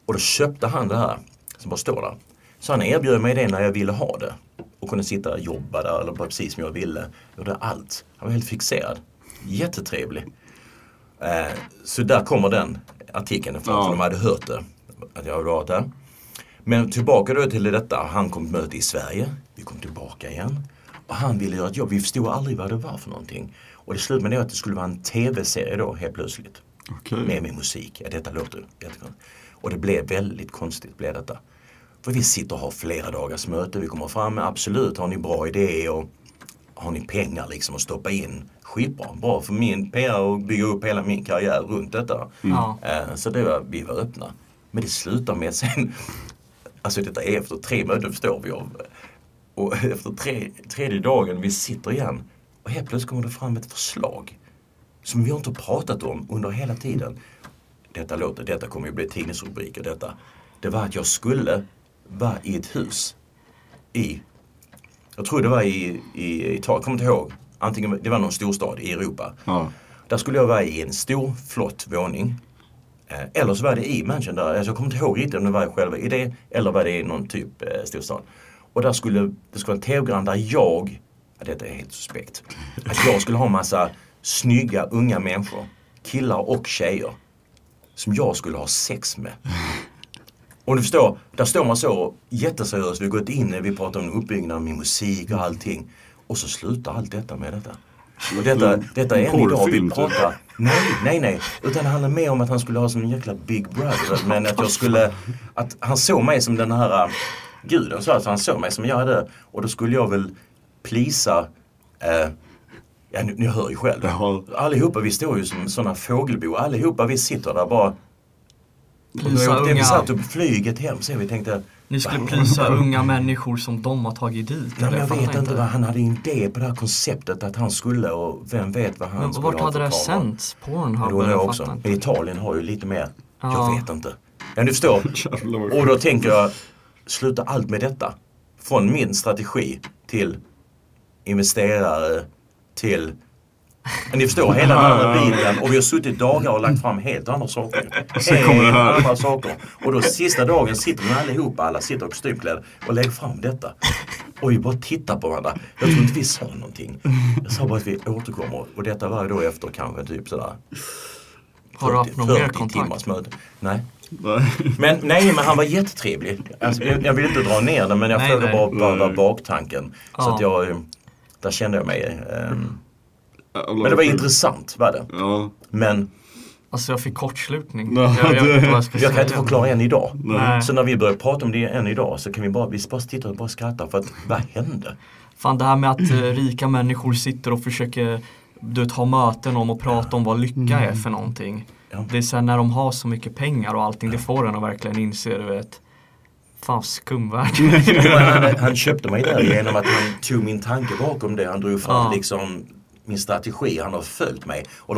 Och då köpte han det här som bara står där. Så han erbjöd mig det när jag ville ha det. Och kunde sitta och jobba där eller bara precis som jag ville. Och det är allt. Han var helt fixerad. Jättetrevlig. Så där kommer den artikeln ifrån. Ja. De hade hört det. Att jag hade varit där. Men tillbaka då till detta. Han kom på möte i Sverige. Vi kom tillbaka igen. Och han ville göra ett jobb. Vi förstod aldrig vad det var för någonting. Och det slut med det att det skulle vara en tv-serie då helt plötsligt. Okay. Med min musik. Ja, detta låter jättekonstigt. Och det blev väldigt konstigt, blev detta. För vi sitter och har flera dagars möte. Vi kommer fram med absolut, har ni bra idéer? Och har ni pengar liksom att stoppa in? Skitbra, bra för min PR och bygga upp hela min karriär runt detta. Mm. Så det var, vi var öppna. Men det slutar med sen, alltså detta är efter 3 möten förstår vi av. Och efter tredje dagen vi sitter igen och helt plötsligt kommer det fram ett förslag som vi inte har pratat om under hela tiden. Detta kommer ju bli tidningsrubriker detta. Det var att jag skulle vara i ett hus i, jag tror det var i Italien, kommer inte ihåg, antingen det var någon storstad i Europa. Ja. Där skulle jag vara i en stor flott våning. Eller så var det i München där, alltså jag kommer inte ihåg riktigt om det var själva i det eller var det i någon typ storstad. Och där det skulle vara en teogram där detta är helt suspekt, att jag skulle ha en massa snygga unga människor, killar och tjejer, som jag skulle ha sex med. Och du förstår, där står man så jätteseriöst, vi har gått in, vi pratar om uppbyggnad, min musik och allting. Och så slutar allt detta med detta. Och detta är en idag vi pratar. Nej. Utan det handlar mer om att han skulle ha som en jäkla Big Brother. Men att jag skulle, att han såg mig som den här guden, så alltså han såg mig som jag hade. Och då skulle jag väl plisa, ja ni hör ju själv. Allihopa vi står ju som sådana fågelbo, allihopa vi sitter där bara. Och vi satt upp flyget hem så vi tänkte... Ni skulle plisa unga människor som de har tagit dit. Nej, jag vet inte vad han hade en idé på det här konceptet att han skulle, och vem vet vad han men skulle ha. Men vart hade det sänts? Pornhub? Då jag också. Italien har ju lite mer, jag vet inte. Men du förstår. Och då tänker jag, sluta allt med detta. Från min strategi till investerare till... Men ni förstår, hela den här bilen. Och vi har suttit dagar och lagt fram helt andra saker. Andra saker. Och då sista dagen sitter vi allihopa, alla sitter på stymkläder och lägger fram detta. Och vi bara tittar på varandra. Jag tror inte vi sa någonting. Jag sa bara att vi återkommer. Och detta var då efter kanske typ sådär 40 timmars möte. Men han var jättetrevlig. Alltså, jag vill inte dra ner det, men jag följde bara baktanken. Så att där kände jag mig... Men det var intressant, var det? Ja. Men... Alltså jag fick kortslutning. Jag kan inte förklara än idag. Nej. Så när vi börjar prata om det än idag så kan vi bara titta och bara skratta för att vad hände? Fan, det här med att rika människor sitter och försöker ha möten om och prata om vad lycka är för någonting. Ja. Det är sen när de har så mycket pengar och allting, det får en att verkligen inse, du vet. Fan, skumvärd. Han köpte mig där genom att han tog min tanke bakom det. Han drog fram liksom... min strategi, han har följt mig och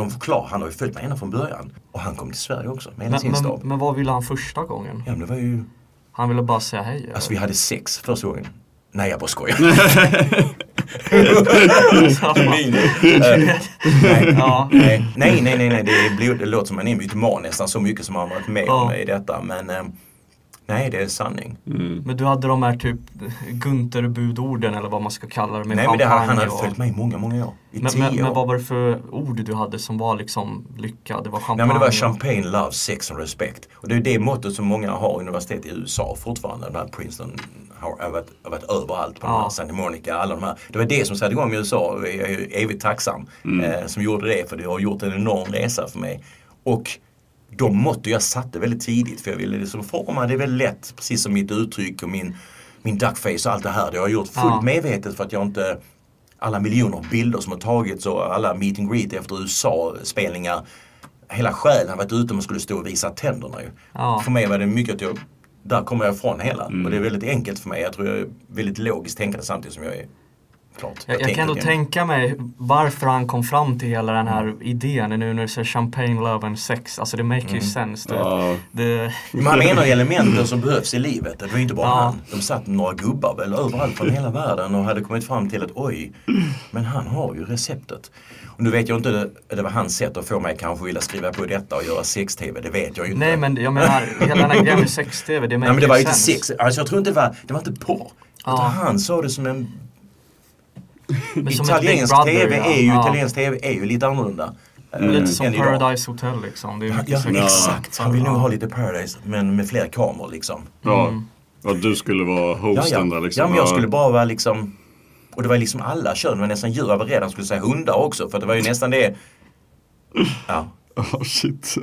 han har ju följt mig ända från början och han kom till Sverige också med sin stab. Men vad ville han första gången? Ja, men det var ju... Han ville bara säga hej. Alltså vi hade sex första gången. Nej, jag bara skojar. Nej, det låter som en mytoman nästan så mycket som han varit med om i detta, men nej, det är sanning. Mm. Men du hade de här typ Gunther-budorden eller vad man ska kalla det. Med nej, men han hade följt mig många år. Men vad var det för ord du hade som var liksom lycka? Det var champagne. Nej, men det var champagne, love, sex och respekt. Och det är det måttet som många har i universitet i USA fortfarande. Den här Princeton har varit överallt på Santa Monica, alla de här. Det var det som satte igång i USA. Jag är ju evigt tacksam som gjorde det, för det har gjort en enorm resa för mig. Och de mått jag satte väldigt tidigt, för jag ville liksom forma det väldigt lätt, precis som mitt uttryck och min duckface och allt det här. Det har jag gjort fullt medvetet för att jag inte, alla miljoner bilder som har tagits och alla meet and greet efter USA-spelningar, hela själen har varit ute och skulle stå och visa tänderna ju. Ja. För mig var det mycket att där kommer jag ifrån hela. Och det är väldigt enkelt för mig, jag tror jag är väldigt logiskt tänkande samtidigt som jag är. Jag kan ändå tänka mig varför han kom fram till hela den här idén nu när du säger champagne, love and sex. Alltså det make ju sense. Man menar elementen som behövs i livet. Det var inte bara han. De satt några gubbar väl överallt från hela världen och hade kommit fram till att oj, men han har ju receptet. Och nu vet jag inte, det var hans sätt att få mig kanske vilja skriva på detta och göra sex-tv, det vet jag ju inte. Nej, men jag menar, hela den grejen med sex-tv, det make ju sense. Nej, men det var ju inte sex. Alltså jag tror inte det var inte på. Han sa det som en... Men italiensk TV är ju lite annorlunda. Lite som Paradise Hotel liksom. Det är exakt. Han vill nog ha lite Paradise, men med fler kameror liksom. Ja, du skulle vara hosten där liksom. Ja, men jag skulle bara vara liksom... Och det var liksom alla kön, men nästan djur var redan skulle säga hundar också. För det var ju nästan det... Ja. Oh shit.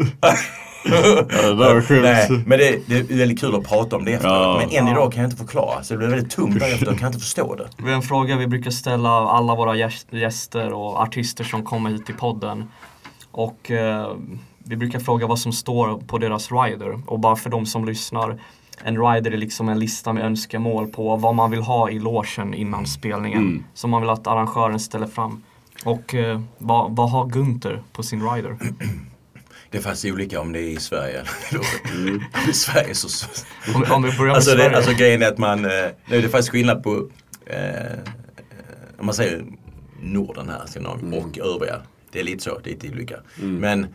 Nej, men det är väldigt kul att prata om det efteråt. Ja. Men än idag kan jag inte förklara. Så det blir väldigt tungt därefter. Jag kan inte förstå det. Det är en fråga vi brukar ställa alla våra gäster och artister som kommer hit till podden. Och vi brukar fråga vad som står på deras rider. Och bara för de som lyssnar. En rider är liksom en lista med önskemål på vad man vill ha i logen innan spelningen. Mm. Som man vill att arrangören ställer fram. Och vad har Gunther på sin rider? Det är faktiskt olika om det är i Sverige. I Sverige så... om vi börjar med alltså, Sverige. Alltså grejen är att man... det är faktiskt skillnad på... om man säger Norden här och övriga. Det är lite så, det är lite olika. Mm. Men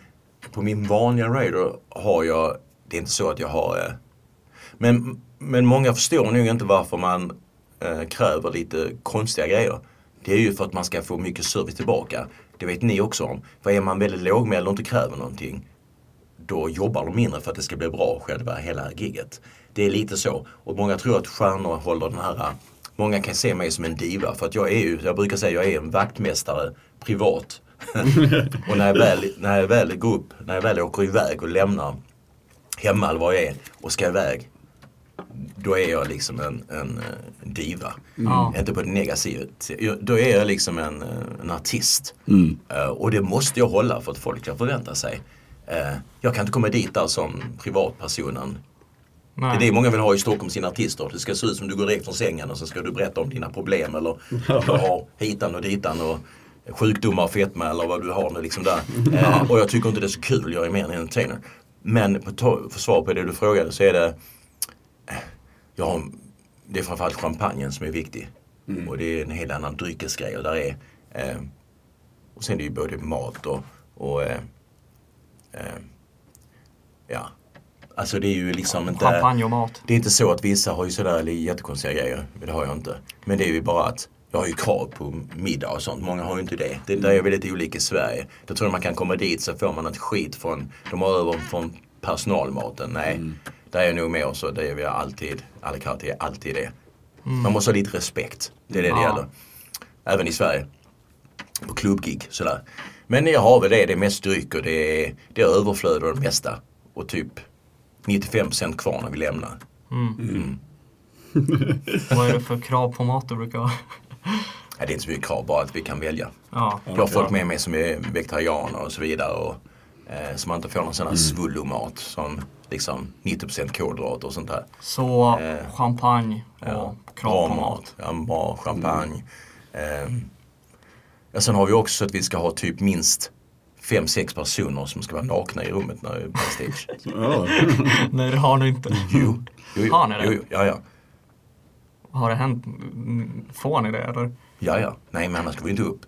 på min vanliga rider har jag... Det är inte så att jag har... Men många förstår nog inte varför man kräver lite konstiga grejer. Det är ju för att man ska få mycket service tillbaka. Det vet ni också om. För är man väldigt låg med eller inte kräver någonting, då jobbar de mindre för att det ska bli bra själva hela gigget. Det är lite så. Och många tror att stjärnor håller den här... Många kan se mig som en diva. För att jag brukar säga att jag är en vaktmästare privat. Och när jag väl åker iväg och lämnar hemma eller vad jag är och ska iväg, då är jag liksom en diva. Mm. Inte på det negativa. Då är jag liksom en artist. Mm. Och det måste jag hålla för att folk kan förvänta sig. Jag kan inte komma dit där som privatpersonen. Nej. Det är det många vill ha i Stockholm, sina artister. Det ska se ut som du går direkt från sängen och så ska du berätta om dina problem eller du har hitan och ditan och sjukdomar och fetma eller vad du har nu liksom där. Och jag tycker inte det är så kul, jag är mer en entertainer. Men för svar på det du frågade så är det... Ja, det är framförallt champagnen som är viktig. Mm. Och det är en helt annan dryckesgrej. Och där är... och sen är det ju både mat och ja. Alltså det är ju liksom inte... Champagne och mat. Det är inte så att vissa har ju sådär jättekonstiga grejer. Det har jag inte. Men det är ju bara att... Jag har ju krav på middag och sånt. Många har ju inte det. Det där är väldigt olika i Sverige. Då tror jag man kan komma dit så får man ett skit från... De har över från personalmaten. Nej... Mm. Där är jag nog med oss och det är vi alltid, alla karaktärer är alltid det. Mm. Man måste ha lite respekt, det är det gäller. Även i Sverige, på klubbgig sådär. Men jag har väl det är mest dryck och det är överflöd och det mesta. Och typ 95% kvar när vi lämnar. Vad är det för krav på mat du brukar ha? Ja, det är inte så mycket krav, bara att vi kan välja. Ja. Jag har folk med mig som är vegetarianer och så vidare. Och, så man inte får någon sån här svullomat som... Liksom 90% kolhydrater och sånt där. Så champagne och krav på mat. Ja, bra champagne. Och sen har vi också att vi ska ha typ minst 5-6 personer som ska vara nakna i rummet när det är backstage. Nej, det har ni inte. Jo. Har ni det? Jo, ja. Har det hänt? Får ni det eller? Ja. Nej, men annars ska vi inte upp.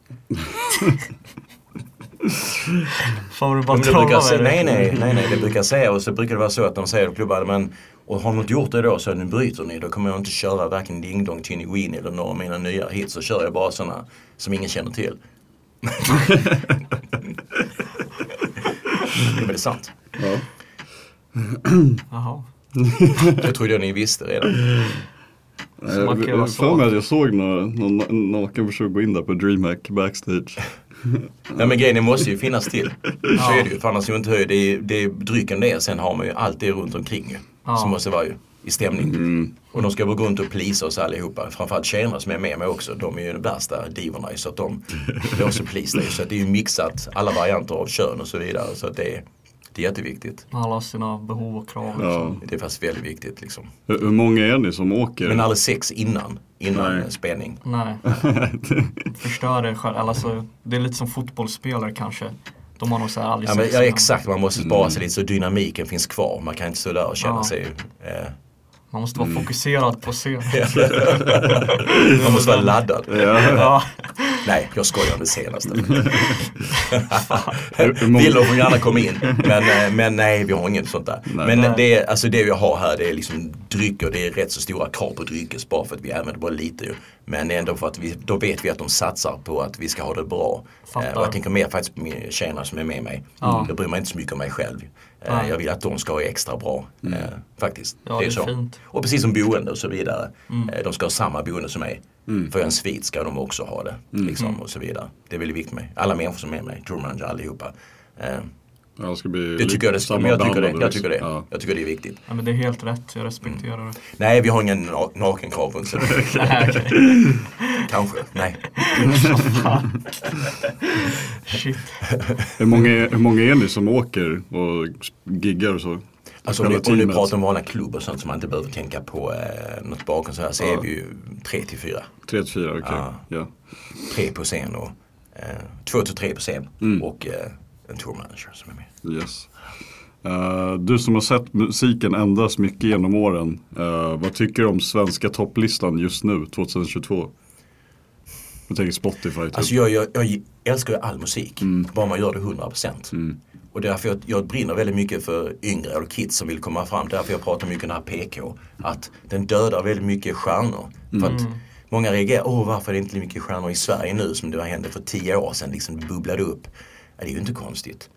Får du bara trollar med det? Nej, det brukar jag säga. Och så brukar det vara så att de säger till klubbar, men och har de inte gjort det då så nu bryter ni. Då kommer jag inte köra varken Ding Dong, Tinny Winnie eller några av mina nya hits. Så kör jag bara sådana som ingen känner till. Men det är sant. Ja. Jaha. Jag trodde ni visste redan. Jag såg någon naken försökte gå in där på DreamHack backstage. Nej, men grejen måste ju finnas till. Så är det ju, för annars är det inte höjd. Det är drycken det är, sen har man ju allt det runt omkring som måste vara ju i stämning. Och de ska gå runt och plisa oss allihopa. Framförallt tjejerna som är med mig också. De är ju de värsta divorna, så att de är också plisade. Så att det är ju mixat, alla varianter av kön och så vidare. Så att det är jätteviktigt. Alla sina behov och krav. Ja. Det är faktiskt väldigt viktigt liksom. Hur många är ni som åker? Men alla 6 innan spänning. Nej. Förstör det själv. Alltså, det är lite som fotbollsspelare kanske. De har nog så här aldrig sett. Ja, exakt. Man måste spara sig lite så dynamiken finns kvar. Man kan inte stå där och känna sig... Man måste vara fokuserad på scenen. Man måste vara laddad. Ja. Nej, jag skojar om det senaste. Villor får gärna komma in. Men nej, vi har inget sånt där. Men det jag har här, det är liksom dryck och det är rätt så stora krav på dryckes bara för att vi använder bara lite. Men ändå för att då vet vi att de satsar på att vi ska ha det bra. Och jag tänker mer faktiskt på mina tjejerna som är med mig. Ja. Jag bryr mig inte så mycket om mig själv. Jag vill att de ska ha extra bra faktiskt. Ja, det är så. Fint. Och precis som boende och så vidare. De ska ha samma boende som mig. För en svit ska de också ha det. Liksom, och så vidare. Det är väldigt viktigt med mig. Alla människor som är med mig. Drumrunger allihopa. Ja, ska bli det tycker jag, jag tycker det. Ja. Jag tycker det är viktigt. Ja, men det är helt rätt, jag respekterar det. Nej, vi har ingen nakenkrav. Kanske, nej. Shit. Hur många är ni som åker och giggar och så? Alltså om du pratar om vanliga klubbar och sånt som man inte behöver tänka på något bakom så här, så är vi ju 3-4. 3-4, okej. Ja. 3 på scen och 2-3 på scen och en tourmanager som är med. Yes. Du som har sett musiken ändras mycket genom åren, vad tycker du om svenska topplistan just nu, 2022? Jag tänker Spotify typ. Alltså jag älskar ju all musik, bara man gör det 100%. Och därför jag brinner väldigt mycket för yngre och kids som vill komma fram. Därför jag pratar mycket om den här PK. Att den dödar väldigt mycket stjärnor. För att många reagerar, varför är det inte mycket stjärnor i Sverige nu som det hände för 10 år sedan, liksom bubblade upp. Ja, det är ju inte konstigt.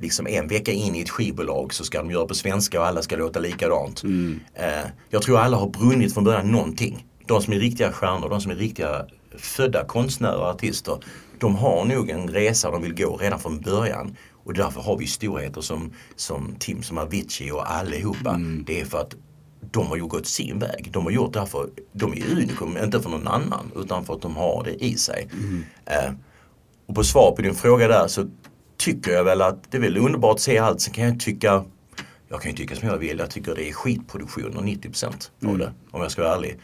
Liksom en vecka in i ett skivbolag så ska de göra på svenska och alla ska låta likadant. Jag tror alla har brunnit från början någonting. De som är riktiga stjärnor, de som är riktiga födda konstnärer och artister, de har nog en resa de vill gå redan från början. Och därför har vi storheter som Tim, som Avicii och allihopa. Det är för att de har ju gått sin väg. De har gjort därför, de är unikum, inte för någon annan, utan för att de har det i sig. Och på svar på din fråga där så tycker jag väl att det är väl underbart att se allt. Sen kan jag kan tycka som jag vill. Jag tycker det är skitproduktion och 90% av det, om jag ska vara ärlig.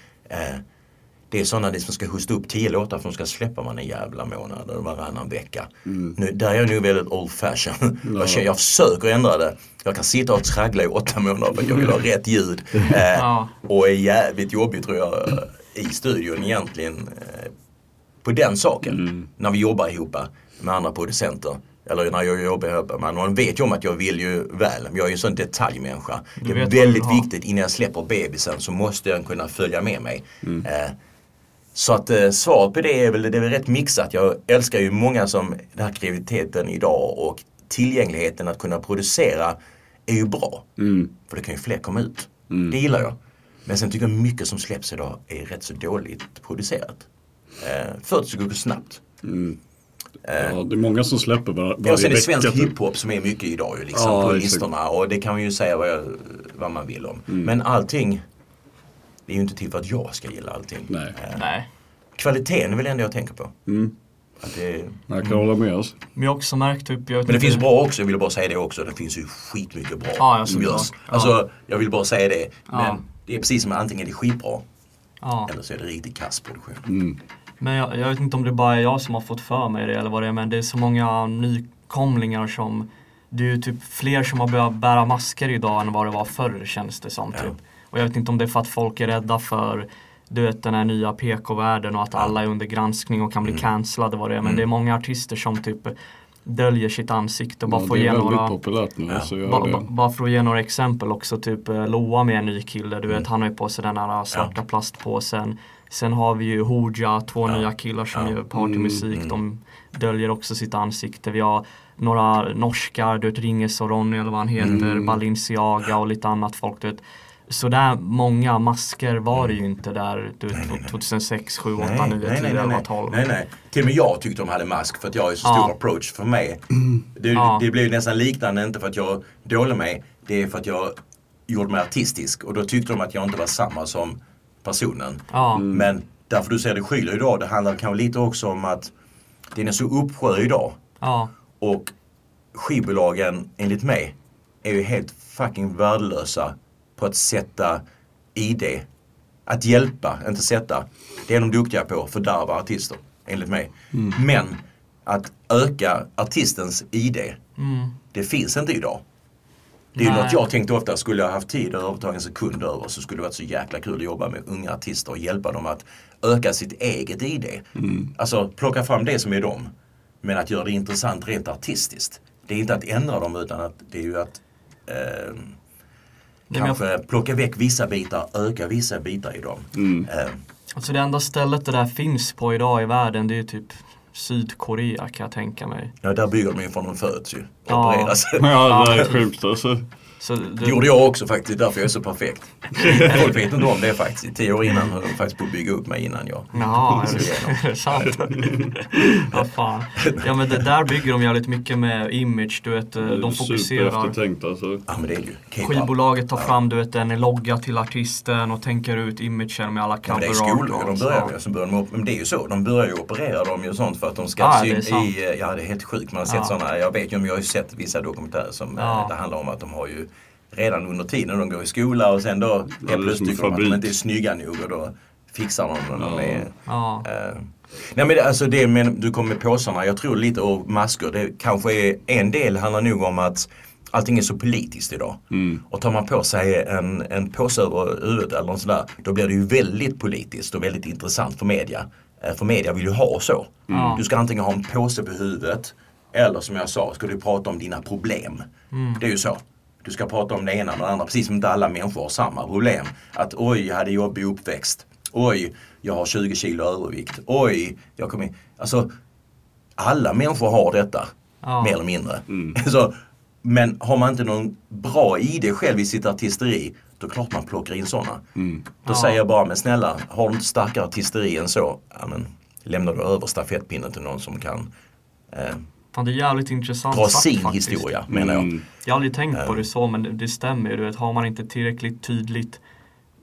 Det är sådana som ska hosta upp 10 låtar för de ska släppa man en jävla månad eller varannan vecka. Nu, där är jag nu väldigt old fashion. Jag försöker ändra det. Jag kan sitta och traggla i 8 månader för att jag vill ha rätt ljud. Och är jävligt jobbigt tror jag i studion egentligen på den saken. När vi jobbar ihop med andra producenter. Eller när jag jobbar ihop med någon, vet ju om att jag vill ju väl. Men jag är ju en sån detaljmänniska. Det är väldigt viktigt, innan jag släpper bebisen så måste jag kunna följa med mig. Så att svaret på det är väl rätt mixat. Jag älskar ju många som den här kreativiteten idag och tillgängligheten att kunna producera är ju bra. För det kan ju fler komma ut. Det gillar jag. Men sen tycker jag mycket som släpps idag är rätt så dåligt producerat. För att det går snabbt. Ja, det är många som släpper varje vecka. Det är svensk hiphop som är mycket idag ju, liksom, på listorna. Och det kan man ju säga vad man vill om. Men allting... Det är ju inte till för att jag ska gilla allting. Nej. Kvaliteten är väl det jag tänker på. Att det, jag kan hålla med oss. Men jag har också märkt typ... Men det finns bra också, jag vill bara säga det också. Det finns ju skitmycket bra som görs. Alltså, jag vill bara säga det. Men det är precis som att antingen är det skitbra. Eller så är det riktigt kassproduktion. Men jag vet inte om det bara är jag som har fått för mig det eller vad det är. Men det är så många nykomlingar som... Det är ju typ fler som har börjat bära masker idag än vad det var förr, känns det som typ. Och jag vet inte om det är för att folk är rädda för, du vet, den här nya PK-världen och att alla är under granskning och kan bli cancelade vad det är. Men det är många artister som typ döljer sitt ansikte och bara får ge några... Bara för att ge några exempel också, typ Loa med en ny kille, du vet, han har ju på sig den här svarta plastpåsen. Sen har vi ju Hoja, 2 nya killar som gör partymusik, de döljer också sitt ansikte. Vi har några norskar, du vet, Ringes och Ronny eller vad han heter, Balenciaga och lite annat folk, du vet. Så där många masker var det ju inte där 2006, 7, 8, 9, 10, 11, 12. Nej. Till och med jag tyckte de hade mask för att jag är så stor approach för mig. Det blev nästan liknande, inte för att jag dolde mig. Det är för att jag gjorde mig artistisk. Och då tyckte de att jag inte var samma som personen. Men därför du säger det skiljer idag. Det handlar kanske lite också om att det är så uppsjö idag. Och skivbolagen, enligt mig, är ju helt fucking värdelösa på att sätta ID. Att hjälpa, inte sätta. Det är de duktiga på, fördärva artister, enligt mig. Men att öka artistens ID, det finns inte idag. Det är något jag tänkte ofta, skulle jag haft tid att övertaga en sekund över så skulle det varit så jäkla kul att jobba med unga artister och hjälpa dem att öka sitt eget ID. Alltså plocka fram det som är dem, men att göra det intressant rent artistiskt. Det är inte att ändra dem, utan att det är ju att... Kanske plocka väck vissa bitar, öka vissa bitar i dem. Alltså det enda stället det där finns på idag i världen, det är ju typ Sydkorea kan jag tänka mig. Ja, där bygger de ju från de föds ju. Ja. Opereras. Ja, det är sjukt alltså. Så det gjorde jag också faktiskt, därför jag är så perfekt. Folk vet inte om det faktiskt. I 10 år innan höll de faktiskt på att bygga upp mig innan jag. Ja, det är sant. Ja, fan. Ja, men det där bygger de jävligt mycket med image, du vet. De fokuserar. Supereftertänkt alltså. Ja, men det är ju K-pop. Skivbolaget tar fram, du vet, en logga till artisten och tänker ut imagen med alla cover. Ja, men det är skolor, de börjar ju, så börjar de, men det är ju så, de börjar ju operera dem ju sånt för att de ska det är helt sjukt. Man har sett sådana, jag vet ju, jag har ju sett vissa dokumentärer som det handlar om att de har ju redan under tiden de går i skola och sen då plötsligt tycker de att de inte är snygga nog och då fixar de när de är... Nej men alltså det men du kommer med påsarna, jag tror lite och masker, det kanske är en del handlar nog om att allting är så politiskt idag. Mm. Och tar man på sig en påse över huvudet eller något sådär, då blir det ju väldigt politiskt och väldigt intressant för media. För media vill ju ha så. Mm. Du ska antingen ha en påse på huvudet eller som jag sa, ska du prata om dina problem. Mm. Det är ju så. Du ska prata om det ena och det andra, precis som inte alla människor har samma problem. Att oj, jag hade jobbig uppväxt. Oj, jag har 20 kilo övervikt. Oj, jag kommer in. Alltså, alla människor har detta. Ja. Mer eller mindre. Mm. Så, men har man inte någon bra idé själv i sitt artisteri, då klart man plockar in sådana. Mm. Då säger jag bara, men snälla, har du inte starkare artisteri än så, ja, men, lämnar du över stafettpinnen till någon som kan... Fan, det är jävligt intressant dra sagt, sin faktiskt. Historia, menar jag. Mm. Jag har aldrig tänkt på det så, men det stämmer ju. Du vet, har man inte tillräckligt tydligt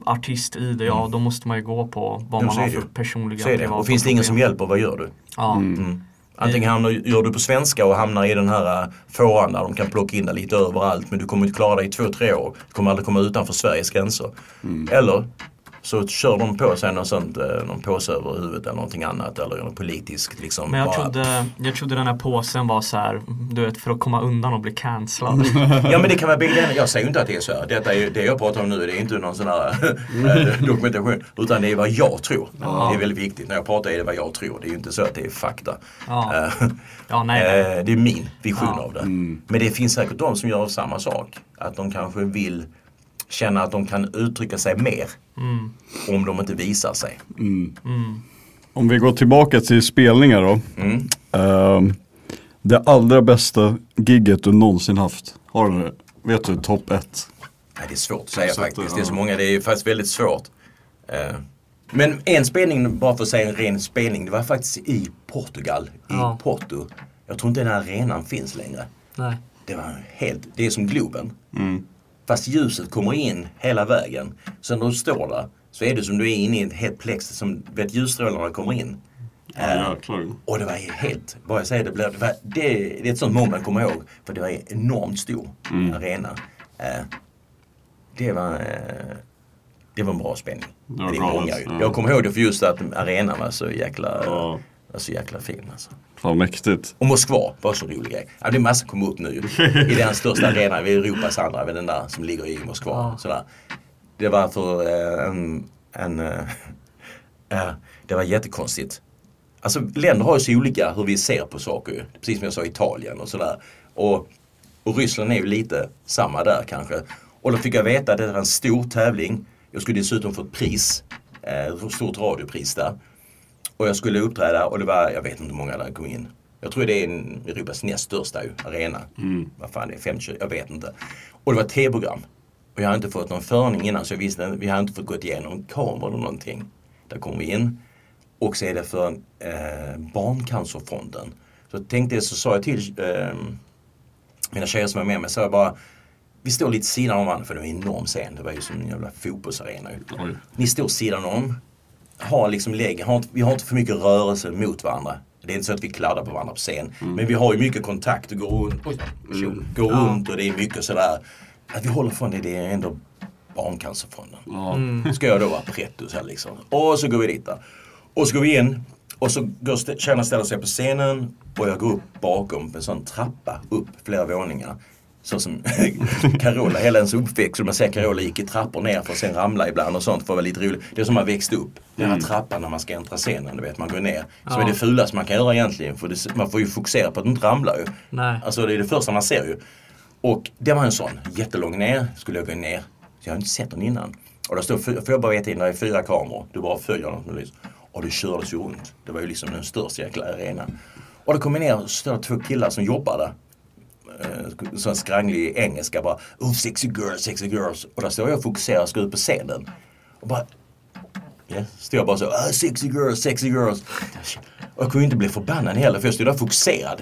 artist i det, då måste man ju gå på vad man har för personliga... Det. Och finns det ingen som hjälper, vad gör du? Ja. Mm. Antingen gör du på svenska och hamnar i den här fåran där de kan plocka in dig lite överallt, men du kommer inte klara dig i 2-3 år. Du kommer aldrig komma utanför Sveriges gränser. Mm. Eller så kör de på sig någon påse över huvudet eller någonting annat, eller något politiskt liksom. Men jag trodde den här påsen var så här, du vet, för att komma undan och bli cancellad. Ja, men det kan vara bilden. Jag säger inte att det är så här. Detta är det jag pratar om nu, det är inte någon sån här dokumentation, utan det är vad jag tror. Ja. Det är väldigt viktigt. När jag pratar är det vad jag tror. Det är ju inte så att det är fakta. Ja. Ja, nej. Det är min vision av det. Mm. Men det finns säkert de som gör samma sak. Att de kanske vill känna att de kan uttrycka sig mer om de inte visar sig. Mm. Mm. Om vi går tillbaka till spelningar då. Det allra bästa gigget du någonsin haft. Har du det? Vet du, topp 1? Nej, det är svårt att säga faktiskt. Det är så många, det är faktiskt väldigt svårt. Men en spelning, bara för att säga en ren spelning, det var faktiskt i Portugal. I Porto. Jag tror inte den här arenan finns längre. Nej. Det var helt, det är som Globen. Mm. Fast ljuset kommer in hela vägen. Så när du står där så är det som du är inne i ett helt plex som vet, ljusstrålarna kommer in. Ja, och det var helt, vad jag säger, det är ett sånt moment kommer ihåg. För det var en enormt stor arena. Det var en bra spänning. Det var många, jag kommer ihåg det för just att arenan var så jäkla... Ja. Så jäkla fin alltså. Vad mäktigt. Och Moskva var så rolig grej. Ja, det är massa kom upp nu i den största arenan i Europas andra, den där som ligger i Moskva. Ah. Sådär. Det var för det var jättekonstigt. Alltså länder har ju så olika hur vi ser på saker. Precis som jag sa, Italien och sådär. Och Ryssland är ju lite samma där kanske. Och då fick jag veta att det var en stor tävling. Jag skulle dessutom få ett pris. Ett stort radiopris där. Och jag skulle uppträda och det var, jag vet inte hur många där kom in. Jag tror det är Europas näst största arena. Mm. Vad fan det är, 50, jag vet inte. Och det var ett tv-program. Och jag hade inte fått någon förning innan, så jag visste att vi hade inte fått gått igenom kameror eller någonting. Där kom vi in. Och så är det för Barncancerfonden. Så tänkte jag, så sa jag till mina tjejer som var med mig, så jag bara, vi står lite sidan om varandra, för det var en enorm scen. Det var ju som en jävla fotbollsarena. Mm. Ni står sidan om. Har liksom vi har inte för mycket rörelse mot varandra. Det är inte så att vi kladdar på varandra på scen. Mm. Men vi har ju mycket kontakt och går runt och det är mycket sådär. Att vi håller från det är ändå Barncancerfonden. Mm. Ska jag då vara prettus här liksom. Och så går vi dit där. Och så går vi in. Och så går tjärna ställer sig på scenen. Och jag går upp bakom en sån trappa. Upp flera våningar. Så som Carola, hela ens uppväxt. Som man säger, Carola gick i trappor ner för att sen ramla ibland och sånt. För att vara lite roligt. Det är som man växte upp. Den här trappan när man ska äntra scenen, du vet, man går ner. Så är det fulaste man kan göra egentligen. För man får ju fokusera på att inte ramla ju. Nej. Alltså det är det första man ser ju. Och det var en sån, jättelång ner, skulle jag gå ner. Så jag har inte sett den innan. Och då står, får jag bara veta in, där är 4 kameror. Du bara följer något med lys. och det kördes ju runt. Det var ju liksom den största jäkla arenan. Och det kom ner och stod två killar som jobbade. Sån skranglig engelska bara, oh, sexy girls, sexy girls. Och där står jag och fokuserar och ska ut på scenen. Och bara, yeah, står jag bara så, oh, sexy girls, sexy girls. Och jag kunde inte bli förbannad heller, för jag stod där fokuserad.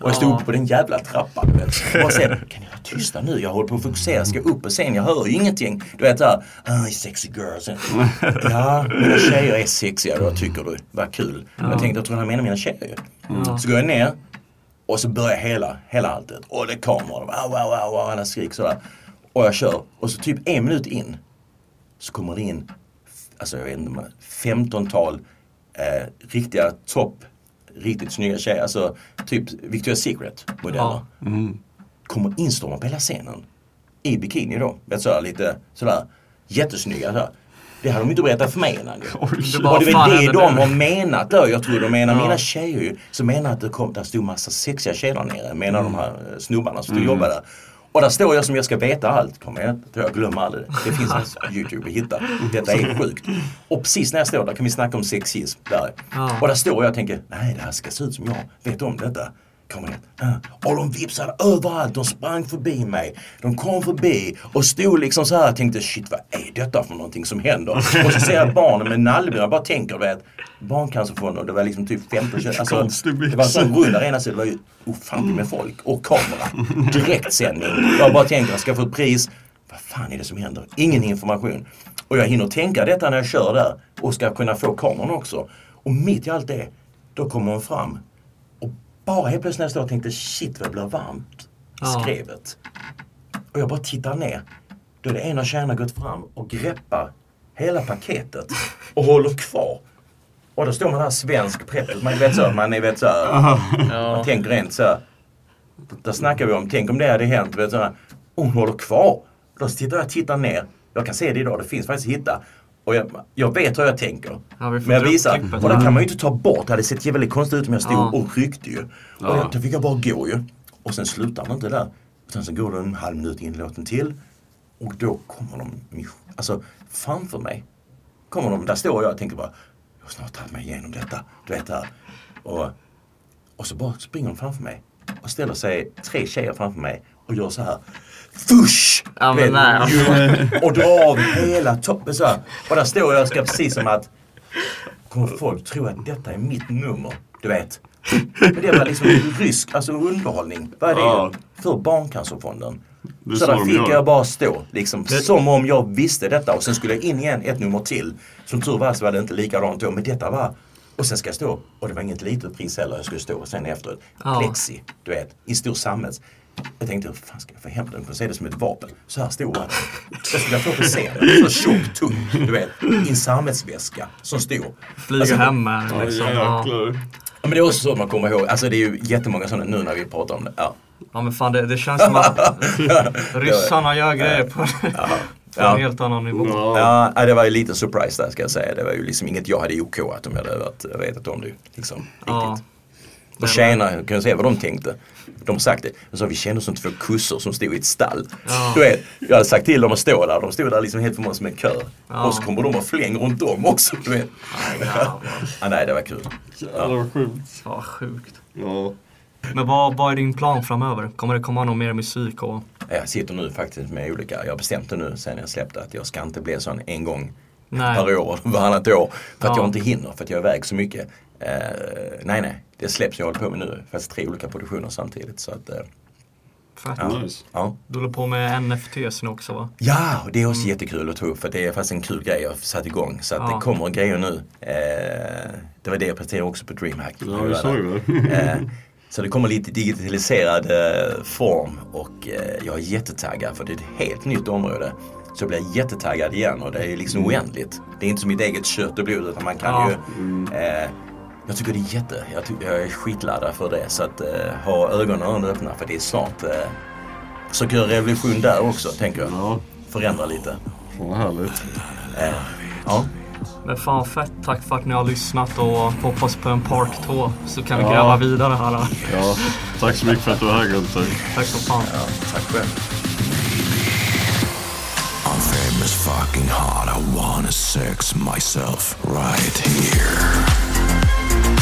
Och jag stod uppe på den jävla trappan. Du vet. Och bara sen, kan jag vara tysta nu? Jag håller på att fokusera, ska upp och sen, jag hör ju ingenting. Du vet såhär, oh, sexy girls. Ja, mina tjejer är sexiga, då tycker du. Vad kul. Ja. Jag tänkte, jag tror han menar mina tjejer. Ja. Så går jag ner. Och så börjar hela alltet. Och det kommer. Och wow, wow, wow, alla skrik sådär. Och jag kör. Och så typ en minut in så kommer det in, alltså jag vet inte, 15-tal riktiga topp, riktigt snygga tjejer. Alltså typ Victoria's Secret-modeller. Ja. Mm. Kommer instorma på hela scenen. I bikini då. Vet sådär lite sådär jättesnygga sådär. Det hade de inte berättat för mig innan. Och det var det de har menat då. Jag tror de menar mina tjejer som menar att det kom, där stod massa sexiga tjejer där nere. Menar de här snubbarna som jobbar där. Och där står jag som jag ska veta allt. Kom igen, jag glömmer aldrig. Det finns alltså YouTube att hitta. Detta är sjukt. Och precis när jag står där kan vi snacka om sexism där. Och där står jag och tänker, nej det här ska se ut som jag. Vet om detta. Och de vipsade överallt, de sprang förbi mig, de kom förbi och stod liksom så här och tänkte, shit vad är detta för någonting som händer? Och så ser jag barnen med nallbjörn, bara tänker du vet, barncancerfonden, det var liksom typ 15-20, alltså, det var en sån rund arena så det var ju ofantligt med folk och kamera, direktsändning. Jag bara tänker, jag ska få ett pris, vad fan är det som händer? Ingen information. Och jag hinner tänka detta när jag kör där och ska kunna få kameran också. Och mitt i allt det, då kommer hon fram. Bara helt plötsligt när jag stod och tänkte, shit vad det blev varmt skrevet. Och jag bara tittar ner. Då är det ena tjärna gått fram och greppar hela paketet och håller kvar. Och då står man här svensk preppet. Man vet så här, man tänker rent så här. Där snackar vi om, tänk om det hade hänt. Vet så här. Och hon håller kvar. Då tittar jag ner. Jag kan se det idag, det finns faktiskt att hitta. Och jag vet hur jag tänker. Ja, men jag visar. Och det kan man ju inte ta bort. Det hade sett väldigt konstigt ut om jag stod och ryckte ju. Och då fick jag bara gå ju. Och sen slutar man inte där. Utan sen går det en halv minut in i låten till. Och då kommer de, alltså framför mig. Kommer de, där står jag och tänker bara, jag har snart tagit mig igenom detta. Du vet här. Och så bara springer de framför mig. Och ställer sig tre tjejer framför mig. Och gör så här. Fush! Ja, men och drar av hela toppen så här. Och där står jag och ska precis som att kommer folk tro att detta är mitt nummer, du vet. Men det var liksom rysk, alltså underhållning. Vad är det? För barncancerfonden. Så där fick jag bara stå liksom, som om jag visste detta. Och sen skulle jag in igen ett nummer till. Som tur var det inte likadant då. Men detta var. Och sen ska jag stå. Och det var inget litet pris heller. Jag skulle stå och sen efteråt. Plexi, du vet. I stor samhälls. Jag tänkte, hur fan ska jag få hem den? Får se det som ett vapen. Så här stor var det. Jag skulle få se det. Så tjock, tung, du vet. I en samhällsväska som står. Flyger alltså, hemma. Liksom. Ja, men det är också så man kommer ihåg. Alltså det är ju jättemånga sådana nu när vi pratar om det. Ja men fan, det känns som att ryssarna gör grejer på en helt annan nivå. Ja, det var ju lite surprise där ska jag säga. Det var ju liksom inget jag hade att de hade vetat om det. Liksom, riktigt. Och tjejerna, kan jag säga vad de tänkte. De sagt det. Så vi kände oss som två kussor som stod i ett stall. Du vet, jag hade sagt till dem att stå där. De stod där liksom helt för många som en kö. Och så kommer de att flänga runt om också. Du vet. Nej, det var kul. Det var sjukt. Ja, sjukt. Ja. Men vad är din plan framöver? Kommer det komma någon mer musik? Och... Jag sitter nu faktiskt med olika. Jag bestämde nu sen jag släppte att jag ska inte bli sån en gång per år. Varannat år. För att jag inte hinner. För att jag är iväg så mycket. Nej. Det släpps jag håller på med nu. Fast 3 olika produktioner samtidigt. Så att, Du håller på med NFT-sen också va? Ja, och det är också jättekul att ta upp. För det är faktiskt en kul grej jag satt igång. Så att det kommer grejer nu. Det var det jag presenterade också på DreamHack. Ja, det sa ju det. Så det kommer lite digitaliserad form. Och jag är jättetaggad. För det är ett helt nytt område. Så blir jag jättetaggad igen. Och det är liksom oändligt. Det är inte som mitt eget kött och blod. Utan man kan jag tycker det är jag är skitladdad för det. Så att ha ögonen och öppna. För det är snart. Försöker göra revolution där också, tänker jag. Ja. Förändra lite. Vad härligt. Ja. Men fan fett, tack för att ni har lyssnat och hoppas på en part 2 så kan vi gräva vidare här. Ja, tack så mycket för att du var här, Gunther. Tack så fan. Ja, tack själv. I'm famous fuck. fucking hard. I wanna sex myself right here.